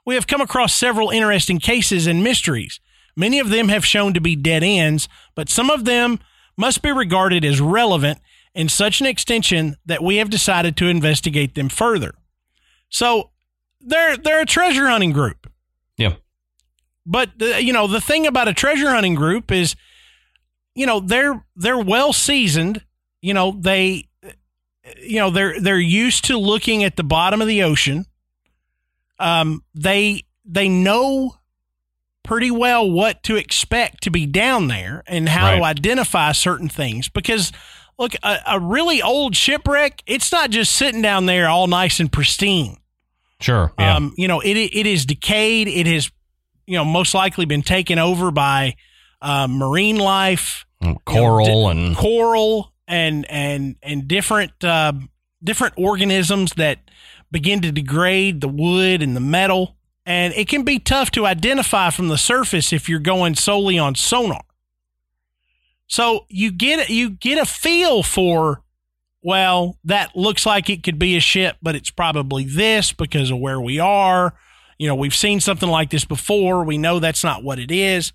We have come across several interesting cases and mysteries. Many of them have shown to be dead ends, but some of them must be regarded as relevant in such an extension that we have decided to investigate them further. So, They're they're a treasure hunting group. Yeah. But, the, you know, the thing about a treasure hunting group is, you know, they're they're well seasoned. You know, they, you know, they're they're used to looking at the bottom of the ocean. Um, they they know pretty well what to expect to be down there and how right. to identify certain things. Because, look, a, a really old shipwreck, it's not just sitting down there all nice and pristine. Sure. Yeah. Um, you know, it it is decayed. It has, you know, most likely been taken over by uh, marine life, coral, you know, di- and coral and and and different uh, different organisms that begin to degrade the wood and the metal. And it can be tough to identify from the surface if you're going solely on sonar. So you get you get a feel for, well, that looks like it could be a ship, but it's probably this because of where we are. You know, we've seen something like this before. We know that's not what it is.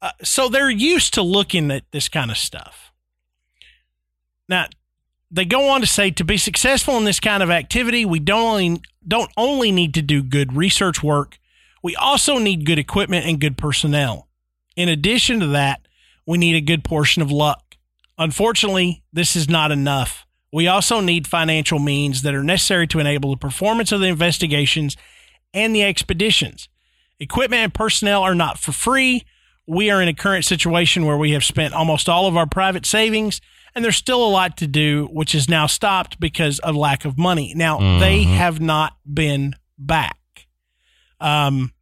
Uh, so they're used to looking at this kind of stuff. Now, they go on to say, to be successful in this kind of activity, we don't only, don't only need to do good research work, we also need good equipment and good personnel. In addition to that, we need a good portion of luck. Unfortunately, this is not enough. We also need financial means that are necessary to enable the performance of the investigations and the expeditions. Equipment and personnel are not for free. We are in a current situation where we have spent almost all of our private savings, and there's still a lot to do, which is now stopped because of lack of money. Now, mm-hmm. they have not been back. Um,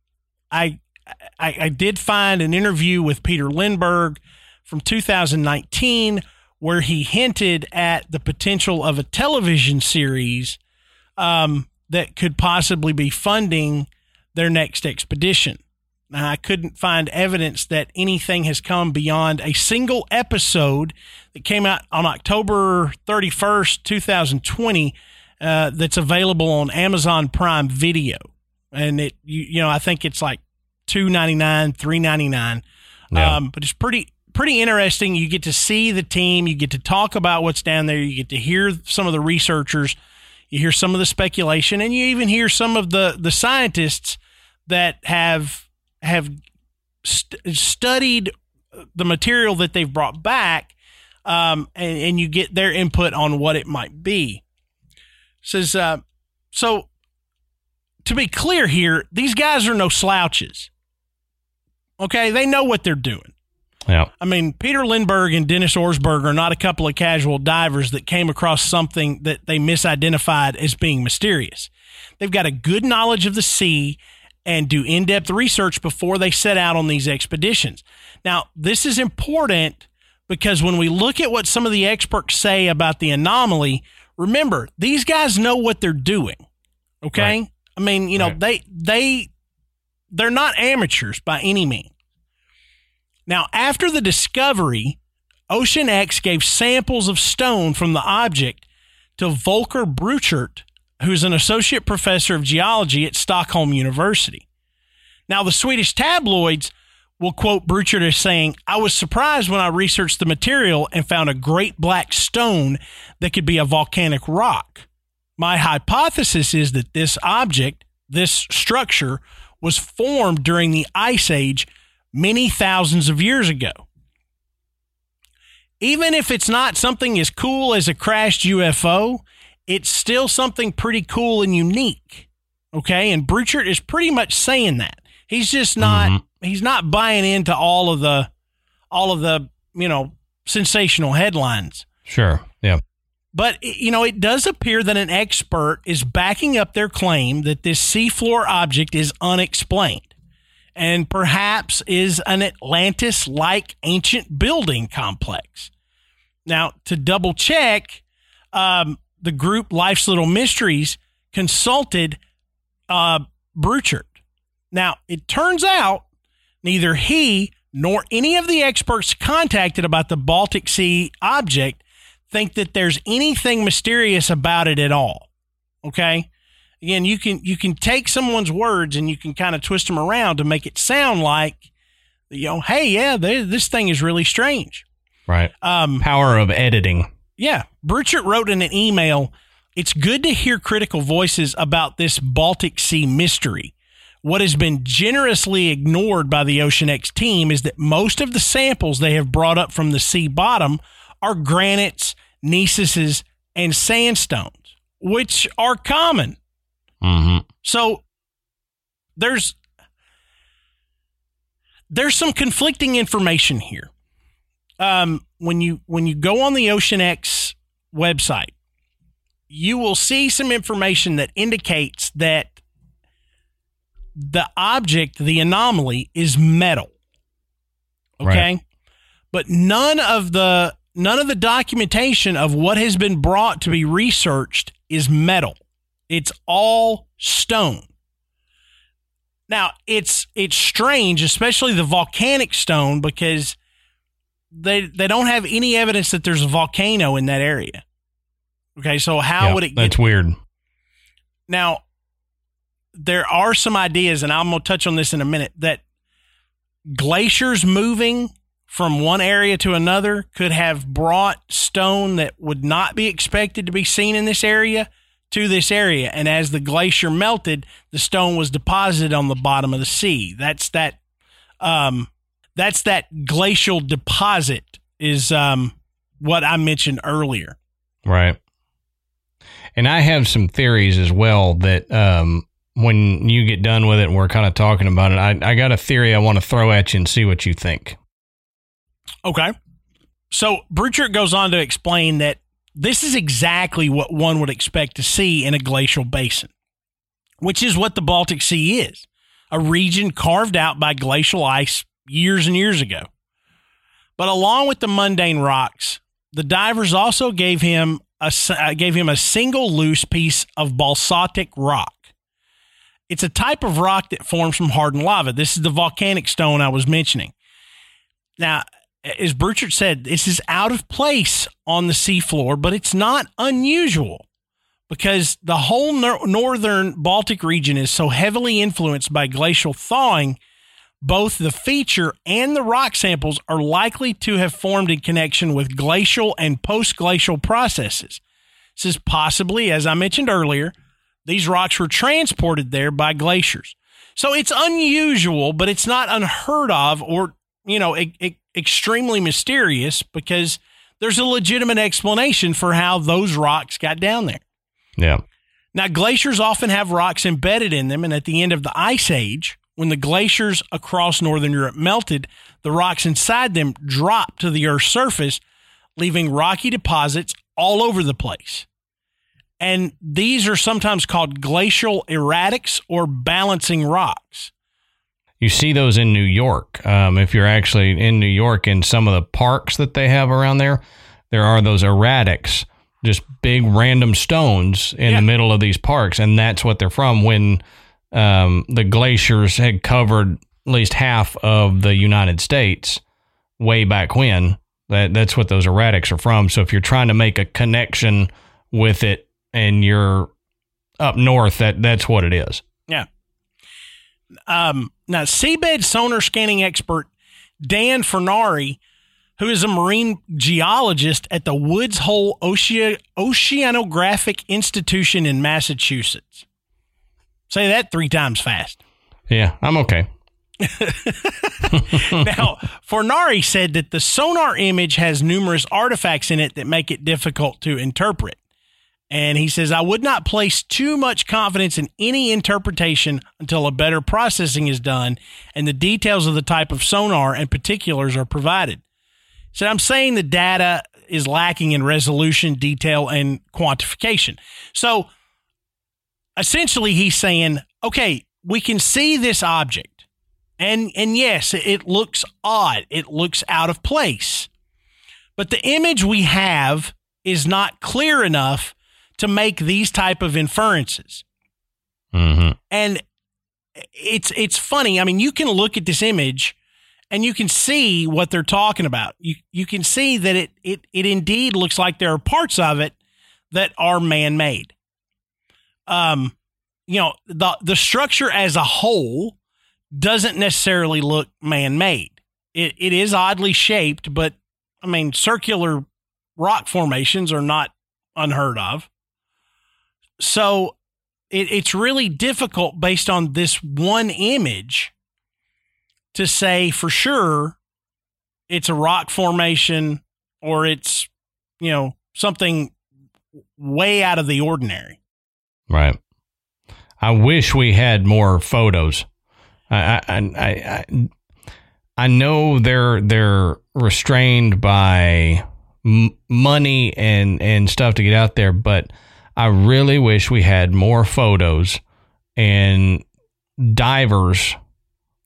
I, I I did find an interview with Peter Lindbergh from two thousand nineteen where he hinted at the potential of a television series um, that could possibly be funding their next expedition. Now, I couldn't find evidence that anything has come beyond a single episode that came out on October thirty-first, twenty twenty, uh, that's available on Amazon Prime Video. And it, you, you know, I think it's like two ninety-nine, three ninety-nine. Yeah. Um, but it's pretty, pretty interesting. You get to see the team, you get to talk about what's down there. You get to hear some of the researchers, you hear some of the speculation, and you even hear some of the, the scientists that have, have st- studied the material that they've brought back, um, and, and you get their input on what it might be. It says, uh, so to be clear here, these guys are no slouches. Okay. They know what they're doing. Yeah. I mean, Peter Lindbergh and Dennis Åsberg are not a couple of casual divers that came across something that they misidentified as being mysterious. They've got a good knowledge of the sea and do in-depth research before they set out on these expeditions. Now, this is important because when we look at what some of the experts say about the anomaly, remember, these guys know what they're doing, okay? Right. I mean, you know, right. they, they, they're not amateurs by any means. Now, after the discovery, Ocean X gave samples of stone from the object to Volker Bruchert, who's an associate professor of geology at Stockholm University. Now, the Swedish tabloids will quote Bruchert as saying, "I was surprised when I researched the material and found a great black stone that could be a volcanic rock. My hypothesis is that this object, this structure, was formed during the Ice Age many thousands of years ago. Even if it's not something as cool as a crashed U F O, it's still something pretty cool and unique." Okay. And Bruchert is pretty much saying that. He's just not, mm-hmm. he's not buying into all of the, all of the, you know, sensational headlines. Sure. Yeah. But, you know, it does appear that an expert is backing up their claim that this seafloor object is unexplained and perhaps is an Atlantis-like ancient building complex. Now, to double check, um, the group Life's Little Mysteries consulted uh, Bruchert. Now, it turns out neither he nor any of the experts contacted about the Baltic Sea object think that there's anything mysterious about it at all. Okay? Again, you can you can take someone's words and you can kind of twist them around to make it sound like, you know, hey, yeah, they, this thing is really strange. Right. Um, Power of editing. Yeah. Bruchert wrote in an email, "It's good to hear critical voices about this Baltic Sea mystery. What has been generously ignored by the Ocean X team is that most of the samples they have brought up from the sea bottom are granites, gneisses, and sandstones, which are common." Mm-hmm. So there's, there's some conflicting information here. Um, when you, when you go on the Ocean X website, you will see some information that indicates that the object, the anomaly, is metal. Okay. Right. But none of the none of the documentation of what has been brought to be researched is metal. It's all stone. Now, it's it's strange, especially the volcanic stone, because they they don't have any evidence that there's a volcano in that area. Okay, so how yeah, would it get... That's weird. Now, there are some ideas, and I'm going to touch on this in a minute, that glaciers moving from one area to another could have brought stone that would not be expected to be seen in this area to this area. And as the glacier melted, the stone was deposited on the bottom of the sea. That's that, um, that's that glacial deposit is um, what I mentioned earlier. Right. And I have some theories as well that um, when you get done with it and we're kind of talking about it, I, I got a theory I want to throw at you and see what you think. Okay. So Bruchert goes on to explain that this is exactly what one would expect to see in a glacial basin, which is what the Baltic Sea is, a region carved out by glacial ice years and years ago. But along with the mundane rocks, the divers also gave him a, uh, gave him a single loose piece of basaltic rock. It's a type of rock that forms from hardened lava. This is the volcanic stone I was mentioning. Now, as Bruchert said, this is out of place on the seafloor, but it's not unusual because the whole nor- northern Baltic region is so heavily influenced by glacial thawing, both the feature and the rock samples are likely to have formed in connection with glacial and post-glacial processes. This is possibly, as I mentioned earlier, these rocks were transported there by glaciers. So it's unusual, but it's not unheard of or, you know, it, it, extremely mysterious because there's a legitimate explanation for how those rocks got down there. Yeah. Now, glaciers often have rocks embedded in them, and at the end of the Ice Age, when the glaciers across northern Europe melted, the rocks inside them dropped to the Earth's surface, leaving rocky deposits all over the place. And these are sometimes called glacial erratics or balancing rocks. You see those in New York. Um, if you're actually in New York, in some of the parks that they have around there, there are those erratics, just big random stones in yeah. the middle of these parks. And that's what they're from when um, the glaciers had covered at least half of the United States way back when. That, that's what those erratics are from. So if you're trying to make a connection with it and you're up north, that, that's what it is. Yeah. Um, now, seabed sonar scanning expert Dan Fornari, who is a marine geologist at the Woods Hole Ocean- Oceanographic Institution in Massachusetts. Say that three times fast. Yeah, I'm okay. Now, Fornari said that the sonar image has numerous artifacts in it that make it difficult to interpret. And he says, I would not place too much confidence in any interpretation until a better processing is done and the details of the type of sonar and particulars are provided. So I'm saying the data is lacking in resolution, detail, and quantification. So essentially he's saying, okay, we can see this object. And, and yes, it looks odd. It looks out of place. But the image we have is not clear enough to make these type of inferences. Mm-hmm. And it's it's funny. I mean, you can look at this image and you can see what they're talking about. You you can see that it it it indeed looks like there are parts of it that are man-made. Um, you know, the the structure as a whole doesn't necessarily look man-made. It it is oddly shaped, but I mean, circular rock formations are not unheard of. So it, it's really difficult based on this one image to say for sure it's a rock formation or it's, you know, something way out of the ordinary. Right. I wish we had more photos. I I I I, I know they're they're restrained by m- money and and stuff to get out there, but I really wish we had more photos and divers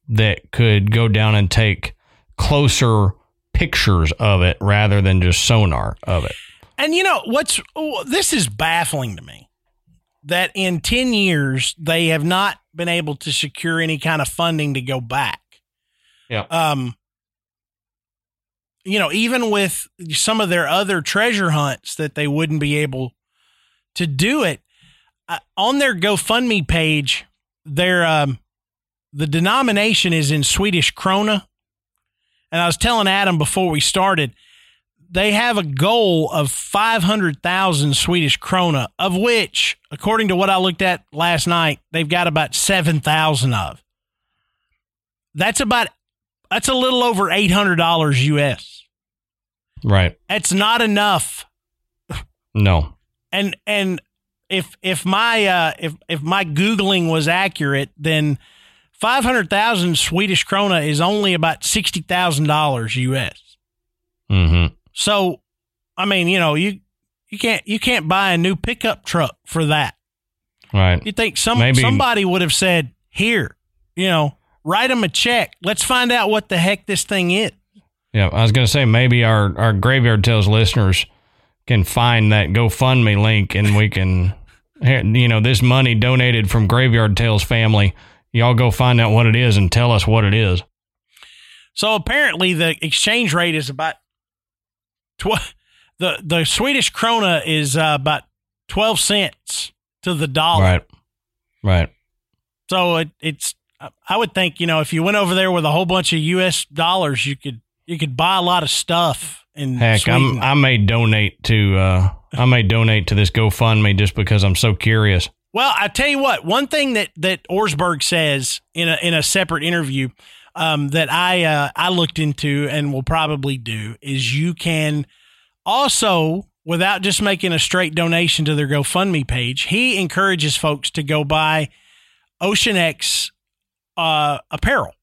that could go down and take closer pictures of it rather than just sonar of it. And you know, what's this is baffling to me, that in ten years, they have not been able to secure any kind of funding to go back. Yeah. Um, you know, even with some of their other treasure hunts that they wouldn't be able to do it, uh, on their GoFundMe page, their, um, the denomination is in Swedish krona. And I was telling Adam before we started, they have a goal of five hundred thousand Swedish krona, of which, according to what I looked at last night, they've got about seven thousand of. That's about, that's a little over eight hundred dollars U S. Right. That's not enough. No. And, and if, if my, uh, if, if my Googling was accurate, then five hundred thousand Swedish krona is only about sixty thousand dollars U S. Mm-hmm. So, I mean, you know, you, you can't you can't buy a new pickup truck for that. Right. You think some Maybe. somebody would have said, here, you know, write them a check. Let's find out what the heck this thing is. Yeah, I was going to say, maybe our, our Graveyard Tales listeners can find that GoFundMe link, and we can, you know, this money donated from Graveyard Tales family, y'all go find out what it is and tell us what it is. So apparently the exchange rate is about Tw- the the Swedish krona is uh, about twelve cents to the dollar. Right, right. So it, it's I would think, you know, if you went over there with a whole bunch of U S dollars, you could you could buy a lot of stuff. And heck, I'm, I may donate to uh, I may donate to this GoFundMe just because I'm so curious. Well, I tell you what, one thing that that Åsberg says in a in a separate interview, Um, that I uh, I looked into and will probably do, is you can also, without just making a straight donation to their GoFundMe page, he encourages folks to go buy Ocean X uh, apparel.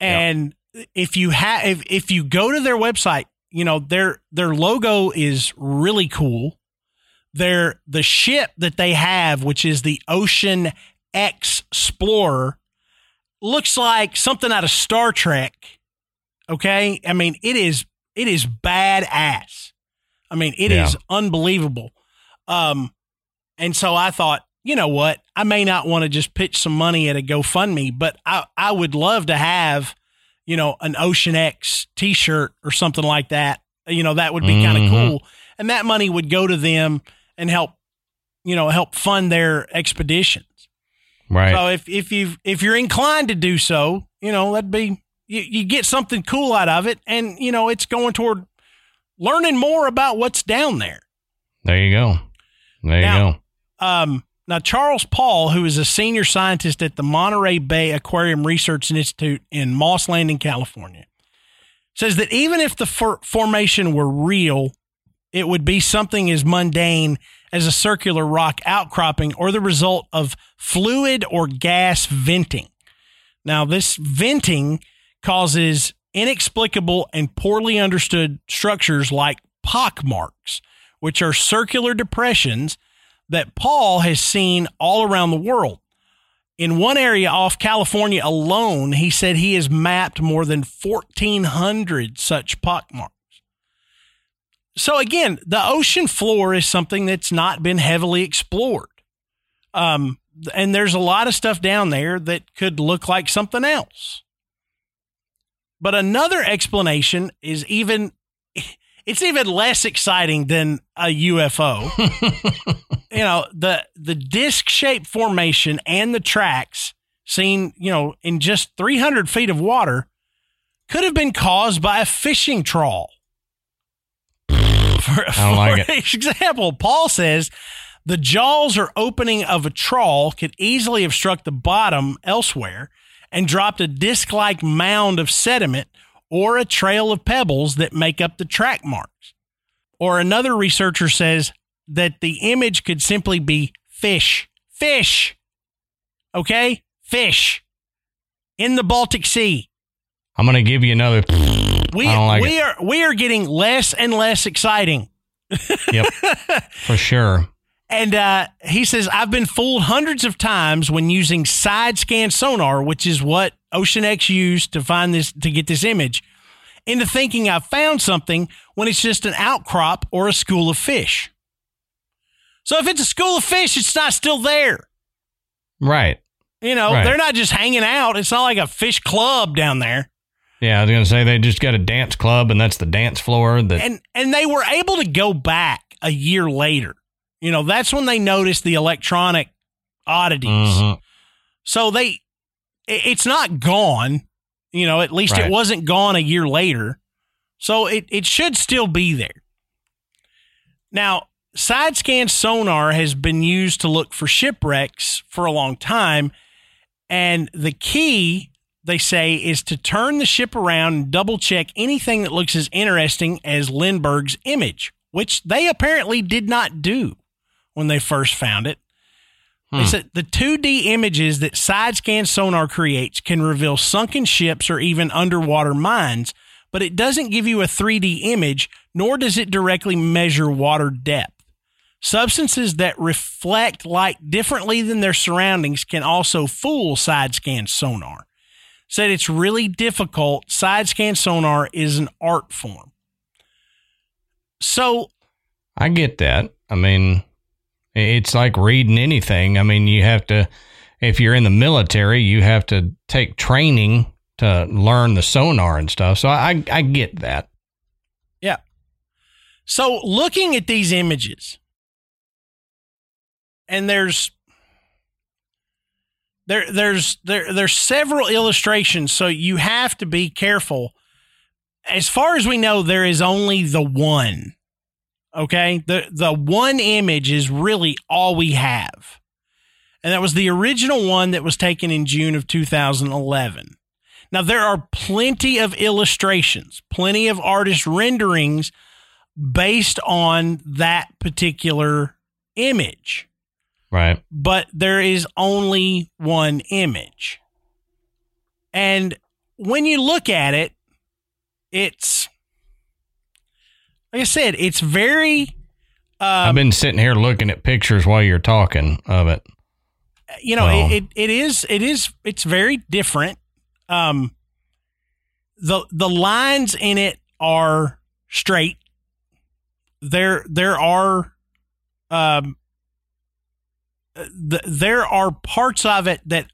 And yep. if you have, if, if you go to their website, you know, their their logo is really cool. Their the ship that they have, which is the Ocean X Explorer, looks like something out of Star Trek. Okay. I mean, it is, it is badass. I mean, it yeah. is unbelievable. Um, and so I thought, you know what, I may not want to just pitch some money at a GoFundMe, but I, I would love to have, you know, an Ocean X t-shirt or something like that. You know, that would be mm-hmm. kind of cool. And that money would go to them and help, you know, help fund their expedition. Right. So if if you if you're inclined to do so, you know, that'd be you, you get something cool out of it, and you know it's going toward learning more about what's down there. There you go. There now, you go. Um, now Charles Paul, who is a senior scientist at the Monterey Bay Aquarium Research Institute in Moss Landing, California, says that even if the for- formation were real, it would be something as mundane as a circular rock outcropping or the result of fluid or gas venting. Now, this venting causes inexplicable and poorly understood structures like pockmarks, which are circular depressions that Paul has seen all around the world. In one area off California alone, he said he has mapped more than fourteen hundred such pockmarks. So again, the ocean floor is something that's not been heavily explored. Um, and there's a lot of stuff down there that could look like something else. But another explanation is even, it's even less exciting than a U F O. You know, the, the disc-shaped formation and the tracks seen, you know, in just three hundred feet of water could have been caused by a fishing trawl. For, for like example, Paul says the jaws or opening of a trawl could easily have struck the bottom elsewhere and dropped a disc-like mound of sediment or a trail of pebbles that make up the track marks. Or another researcher says that the image could simply be fish. Fish. Okay? Fish. In the Baltic Sea. I'm going to give you another... We like we it. are we are getting less and less exciting. Yep, for sure. And uh, he says, I've been fooled hundreds of times when using side scan sonar, which is what Ocean X used to find this, to get this image, into thinking I've found something when it's just an outcrop or a school of fish. So if it's a school of fish, it's not still there. Right. You know, right. They're not just hanging out. It's not like a fish club down there. Yeah, I was going to say they just got a dance club, and that's the dance floor. That- and and they were able to go back a year later. You know, that's when they noticed the electronic oddities. Mm-hmm. So they, it's not gone. You know, at least right. It wasn't gone a year later. So it, it should still be there. Now, side scan sonar has been used to look for shipwrecks for a long time. And the key, they say, is to turn the ship around and double check anything that looks as interesting as Lindbergh's image, which they apparently did not do when they first found it. Hmm. They said the two D images that side scan sonar creates can reveal sunken ships or even underwater mines, but it doesn't give you a three D image, nor does it directly measure water depth. Substances that reflect light differently than their surroundings can also fool side scan sonar. Said it's really difficult. Side scan sonar is an art form. So I get that. I mean, it's like reading anything. I mean, you have to, if you're in the military, you have to take training to learn the sonar and stuff. So I, I get that. Yeah. So looking at these images, and there's There, there's there, there's several illustrations, so you have to be careful. As far as we know, there is only the one. Okay, the the one image is really all we have, and that was the original one that was taken in June of two thousand eleven. Now there are plenty of illustrations, plenty of artist renderings based on that particular image. Right. But there is only one image. And when you look at it, it's, like I said, it's very. Um, I've been sitting here looking at pictures while you're talking of it. You know, so. it, it, it is, it is, it's very different. Um, the, the lines in it are straight. There, there are, um, The, there are parts of it that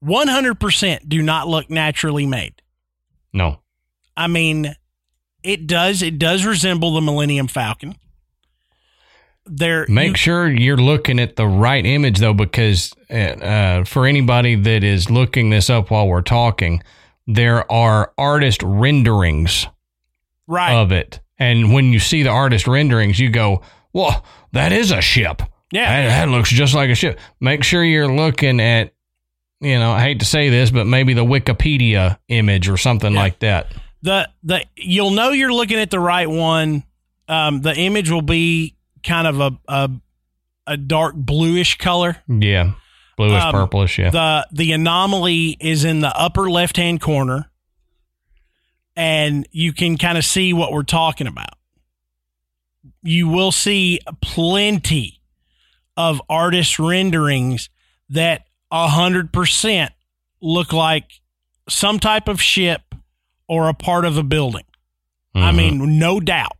one hundred percent do not look naturally made. No. I mean, it does. It does resemble the Millennium Falcon. There, Make you, sure you're looking at the right image, though, because uh, for anybody that is looking this up while we're talking, there are artist renderings right. of it. And when you see the artist renderings, you go, whoa, that is a ship. Yeah, that, that looks just like a ship. Make sure you're looking at, you know, I hate to say this, but maybe the Wikipedia image or something yeah. like that. The the you'll know you're looking at the right one. Um, the image will be kind of a a, a dark bluish color. Yeah, bluish um, purplish. Yeah. The the anomaly is in the upper left hand corner, and you can kind of see what we're talking about. You will see plenty of artist renderings that a hundred percent look like some type of ship or a part of a building. Mm-hmm. I mean, no doubt.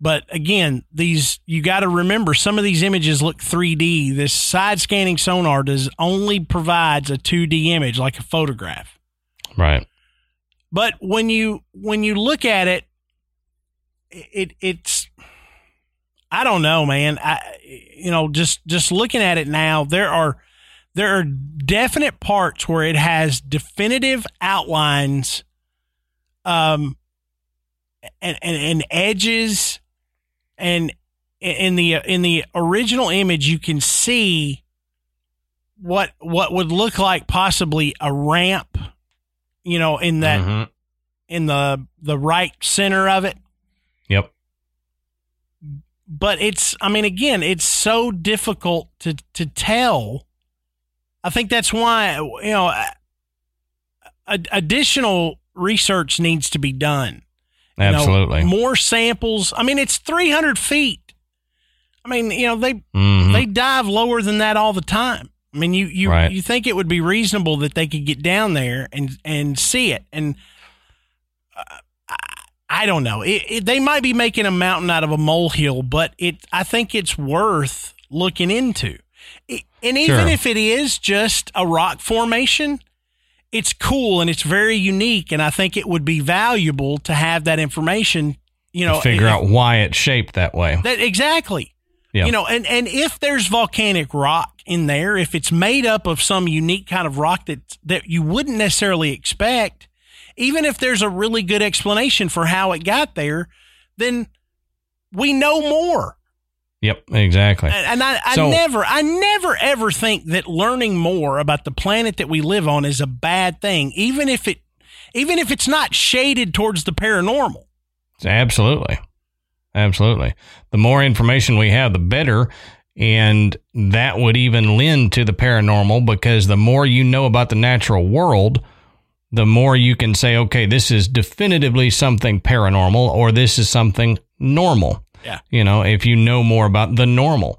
But again, these, you got to remember, some of these images look three D. This side scanning sonar does only provides a two D image, like a photograph. Right. But when you, when you look at it, it it's, I don't know, man. I, you know, just, just looking at it now, there are, there are definite parts where it has definitive outlines, um, and, and, and edges, and in the, in the original image, you can see what, what would look like possibly a ramp, you know, in that, mm-hmm. in the, the right center of it. Yep. But it's, I mean, again, it's so difficult to, to tell. I think that's why, you know, ad- additional research needs to be done. Absolutely. You know, more samples. I mean, it's three hundred feet. I mean, you know, they mm-hmm. they dive lower than that all the time. I mean, you you, right. you think it would be reasonable that they could get down there and and see it. And uh, I, I don't know. It, it, they might be making a mountain out of a molehill, but it I think it's worth looking into. It, and even sure. if it is just a rock formation, it's cool and it's very unique. And I think it would be valuable to have that information, you know, to figure and, out why it's shaped that way. That, exactly. Yeah. You know, and, and if there's volcanic rock in there, if it's made up of some unique kind of rock that that you wouldn't necessarily expect, even if there's a really good explanation for how it got there, then we know more. Yep, exactly. And I, I so, never, I never ever think that learning more about the planet that we live on is a bad thing, even if it, even if it's not shaded towards the paranormal. Absolutely. Absolutely. The more information we have, the better. And that would even lend to the paranormal, because the more you know about the natural world, the more you can say, okay, this is definitively something paranormal, or this is something normal. Yeah. You know, if you know more about the normal.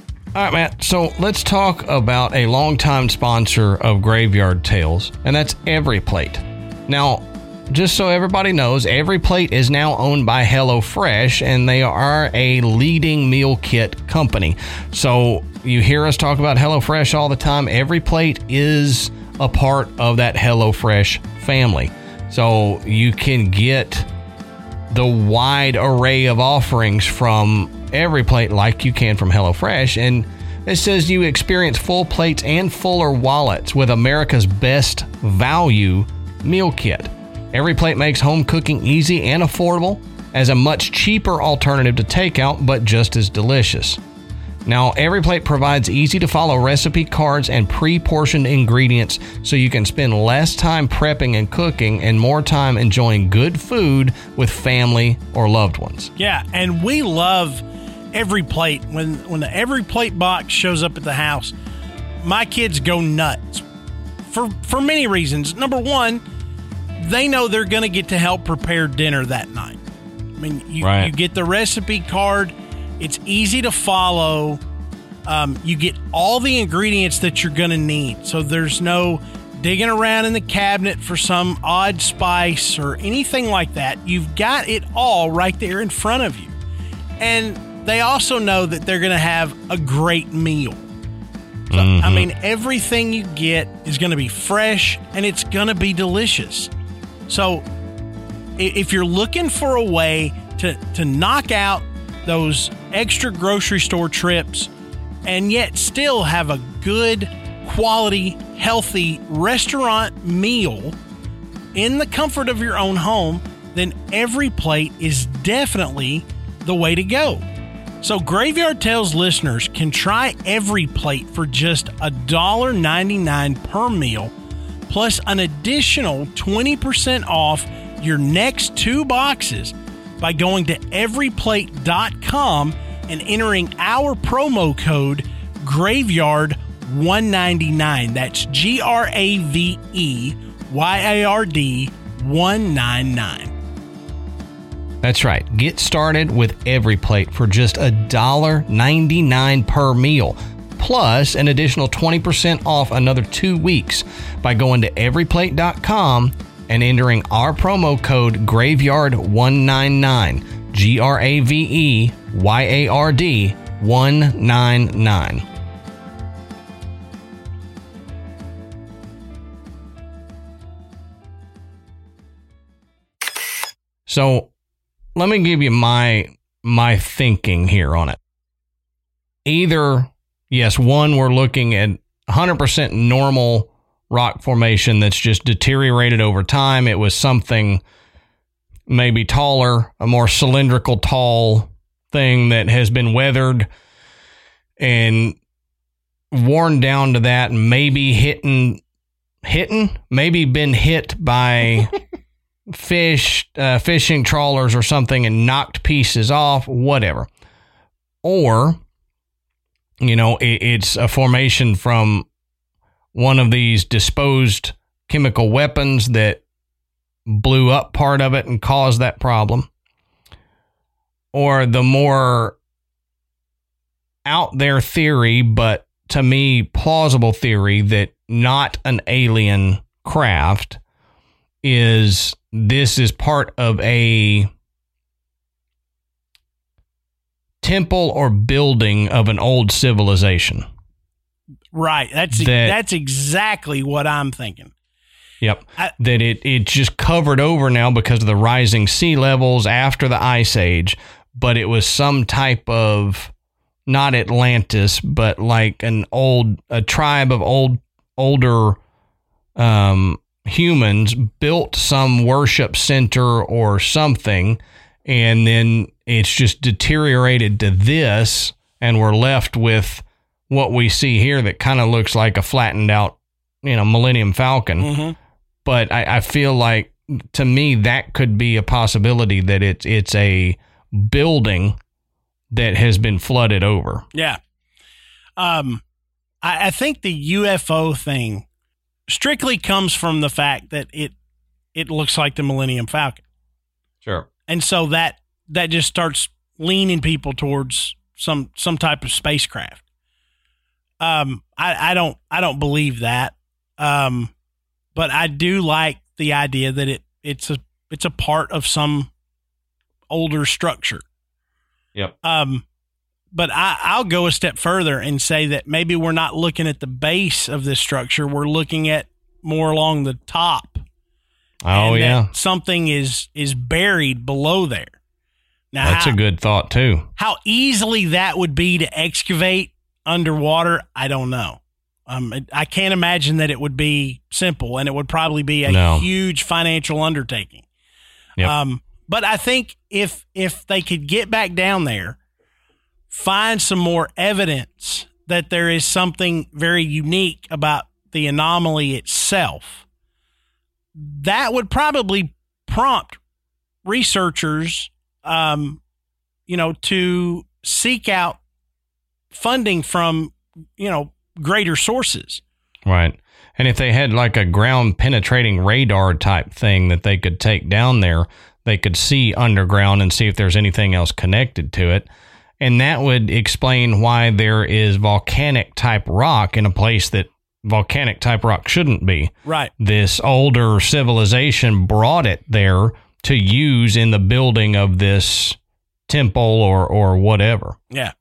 All right, Matt. So let's talk about a longtime sponsor of Graveyard Tales, and that's Every Plate. Now, just so everybody knows, Every Plate is now owned by HelloFresh, and they are a leading meal kit company. So you hear us talk about HelloFresh all the time. Every Plate is a part of that HelloFresh family. So you can get the wide array of offerings from Every Plate like you can from HelloFresh. And it says you experience full plates and fuller wallets with America's best value meal kit. Every Plate makes home cooking easy and affordable as a much cheaper alternative to takeout, but just as delicious. Now, Every Plate provides easy-to-follow recipe cards and pre-portioned ingredients, so you can spend less time prepping and cooking and more time enjoying good food with family or loved ones. Yeah, and we love Every Plate. When when the Every Plate box shows up at the house, my kids go nuts for for many reasons. Number one, they know they're going to get to help prepare dinner that night. I mean, you, right. you get the recipe card. It's easy to follow. Um, you get all the ingredients that you're going to need. So there's no digging around in the cabinet for some odd spice or anything like that. You've got it all right there in front of you. And they also know that they're going to have a great meal. So, mm-hmm. I mean, everything you get is going to be fresh and it's going to be delicious. So if you're looking for a way to, to knock out those extra grocery store trips and yet still have a good quality, healthy restaurant meal in the comfort of your own home, then Every Plate is definitely the way to go. So Graveyard Tales listeners can try Every Plate for just one dollar ninety-nine per meal, plus an additional twenty percent off your next two boxes by going to every plate dot com and entering our promo code Graveyard one ninety-nine. That's G R A V E Y A R D one ninety-nine. That's right. Get started with Every Plate for just one dollar ninety-nine per meal, plus an additional twenty percent off another two weeks by going to every plate dot com and entering our promo code Graveyard one ninety-nine, G R A V E Y A R D one ninety-nine. So let me give you my my thinking here on it. Either, yes, one, we're looking at one hundred percent normal rock formation that's just deteriorated over time. It was something maybe taller, a more cylindrical, tall thing that has been weathered and worn down to that, and maybe hitting, hitting, maybe been hit by fish, uh, fishing trawlers or something and knocked pieces off, whatever. Or, you know, it, it's a formation from one of these disposed chemical weapons that blew up part of it and caused that problem, or the more out there theory, but to me plausible theory, that not an alien craft is this is part of a temple or building of an old civilization. Right. That's that, that's exactly what I'm thinking. Yep. I, that it it's just covered over now because of the rising sea levels after the Ice Age, but it was some type of not Atlantis, but like an old a tribe of old older um, humans built some worship center or something, and then it's just deteriorated to this, and we're left with what we see here that kind of looks like a flattened out, you know, Millennium Falcon. Mm-hmm. But I, I feel like, to me, that could be a possibility, that it's it's a building that has been flooded over. Yeah. Um, I, I think the U F O thing strictly comes from the fact that it it looks like the Millennium Falcon. Sure. And so that that just starts leaning people towards some some type of spacecraft. Um, I, I don't, I don't believe that. Um, but I do like the idea that it, it's a, it's a part of some older structure. Yep. Um, but I, I'll go a step further and say that maybe we're not looking at the base of this structure. We're looking at more along the top. Oh yeah. Something is, is buried below there. Now that's how, a good thought too. How easily that would be to excavate underwater, I don't know. Um, I can't imagine that it would be simple, and it would probably be a no. huge financial undertaking. Yep. Um, but I think if if they could get back down there, find some more evidence that there is something very unique about the anomaly itself, that would probably prompt researchers, um, you know, to seek out funding from, you know, greater sources. Right. And if they had like a ground penetrating radar type thing that they could take down there, they could see underground and see if there's anything else connected to it. And that would explain why there is volcanic type rock in a place that volcanic type rock shouldn't be. Right. This older civilization brought it there to use in the building of this temple or, or whatever. Yeah.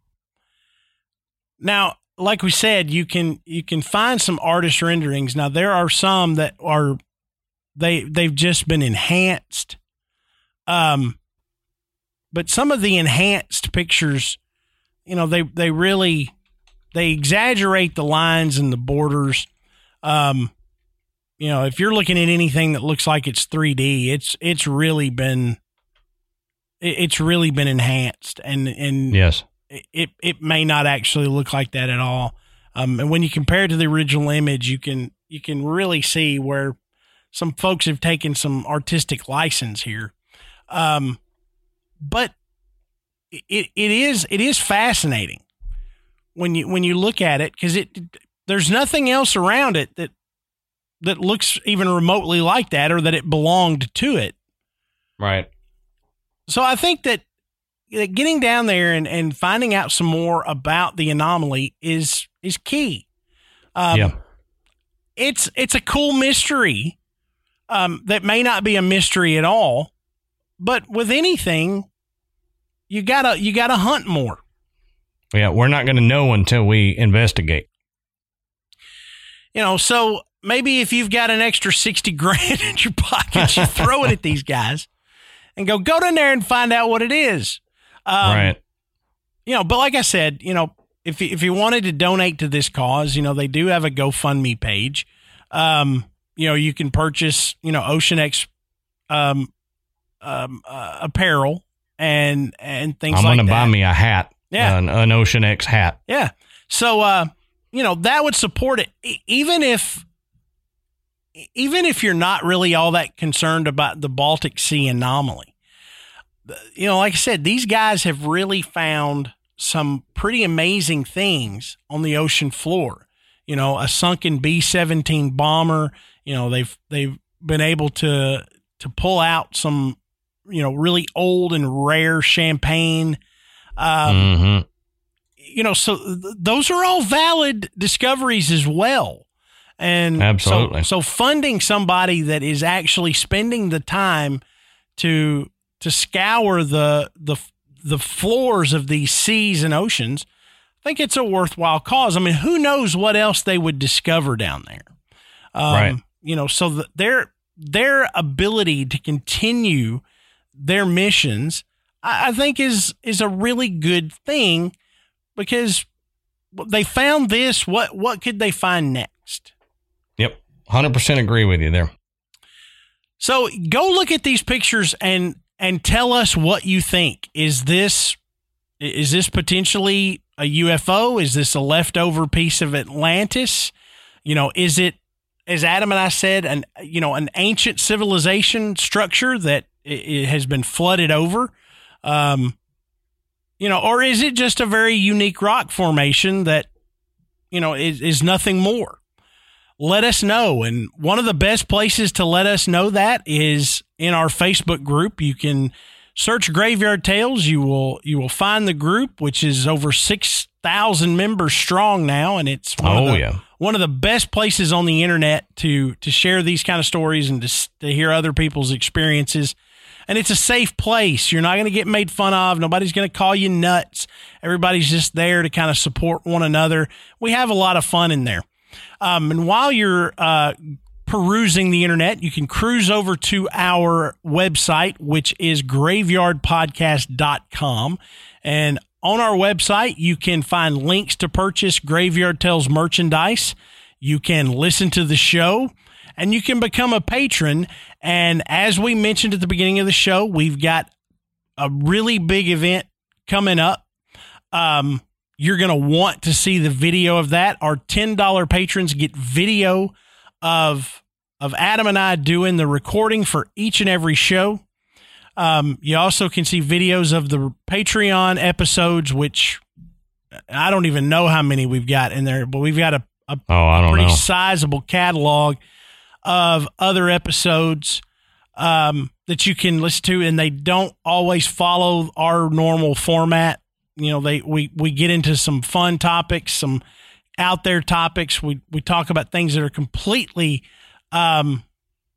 Now, like we said, you can you can find some artist renderings. Now, there are some that are they they've just been enhanced, um, but some of the enhanced pictures, you know, they they really they exaggerate the lines and the borders. Um, you know, if you're looking at anything that looks like it's three D, it's it's really been it's really been enhanced and and yes. It it may not actually look like that at all, um, and when you compare it to the original image, you can you can really see where some folks have taken some artistic license here. Um, but it it is it is fascinating when you when you look at it, because it there's nothing else around it that that looks even remotely like that, or that it belonged to it. Right. So I think that. Getting down there and, and finding out some more about the anomaly is is key. Um, yeah. It's it's a cool mystery um, that may not be a mystery at all, but with anything, you gotta you gotta hunt more. Yeah, we're not going to know until we investigate. You know, so maybe if you've got an extra sixty grand in your pocket, you throw it at these guys and go go down there and find out what it is. Um, right. You know, but like I said, you know, if you, if you wanted to donate to this cause, you know, they do have a GoFundMe page. Um, you know, you can purchase, you know, Ocean X um, um, uh, apparel and and things I'm like that. I'm going to buy me a hat. Yeah. An, an Ocean X hat. Yeah. So, uh, you know, that would support it. E- even if even if you're not really all that concerned about the Baltic Sea anomaly. You know, like I said, these guys have really found some pretty amazing things on the ocean floor. You know, a sunken B seventeen bomber. You know, they've they've been able to to pull out some, you know, really old and rare champagne. Um, mm-hmm. You know, so th- those are all valid discoveries as well. And absolutely. So, so funding somebody that is actually spending the time to to scour the the the floors of these seas and oceans, I think it's a worthwhile cause. I mean, who knows what else they would discover down there? Um, right. You know, so the, their their ability to continue their missions, I, I think, is is a really good thing, because they found this. What what could they find next? Yep, one hundred percent agree with you there. So go look at these pictures and and tell us what you think. Is this is this potentially a U F O? Is this a leftover piece of Atlantis? You know, is it, as Adam and I said, an you know an ancient civilization structure that it has been flooded over? Um, you know, or is it just a very unique rock formation that, you know, is, is nothing more? Let us know. And one of the best places to let us know that is in our Facebook group. You can search Graveyard Tales. You will, you will find the group, which is over six thousand members strong now. And it's one, oh, of the, yeah. one of the best places on the internet to, to share these kind of stories and to, to hear other people's experiences. And it's a safe place. You're not going to get made fun of. Nobody's going to call you nuts. Everybody's just there to kind of support one another. We have a lot of fun in there. Um, and while you're uh, perusing the internet, you can cruise over to our website, which is graveyard podcast dot com. And on our website, you can find links to purchase Graveyard Tales merchandise. You can listen to the show. And you can become a patron. And as we mentioned at the beginning of the show, we've got a really big event coming up. Um, you're going to want to see the video of that. Our ten dollars patrons get video of of Adam and I doing the recording for each and every show. Um, you also can see videos of the Patreon episodes, which I don't even know how many we've got in there, but we've got a, a oh, I don't pretty know. sizable catalog of other episodes um, that you can listen to, and they don't always follow our normal format. You know, they we, we get into some fun topics, some out there topics. We we talk about things that are completely um,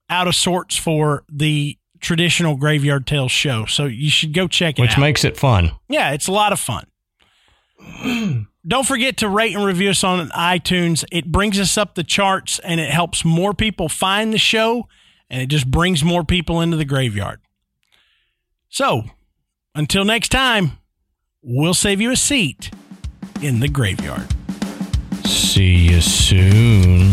out of sorts for the traditional Graveyard Tales show. So you should go check it Which out. Which makes it fun. Yeah, it's a lot of fun. Don't forget to rate and review us on iTunes. It brings us up the charts, and it helps more people find the show, and it just brings more people into the graveyard. So, until next time, we'll save you a seat in the graveyard. See you soon.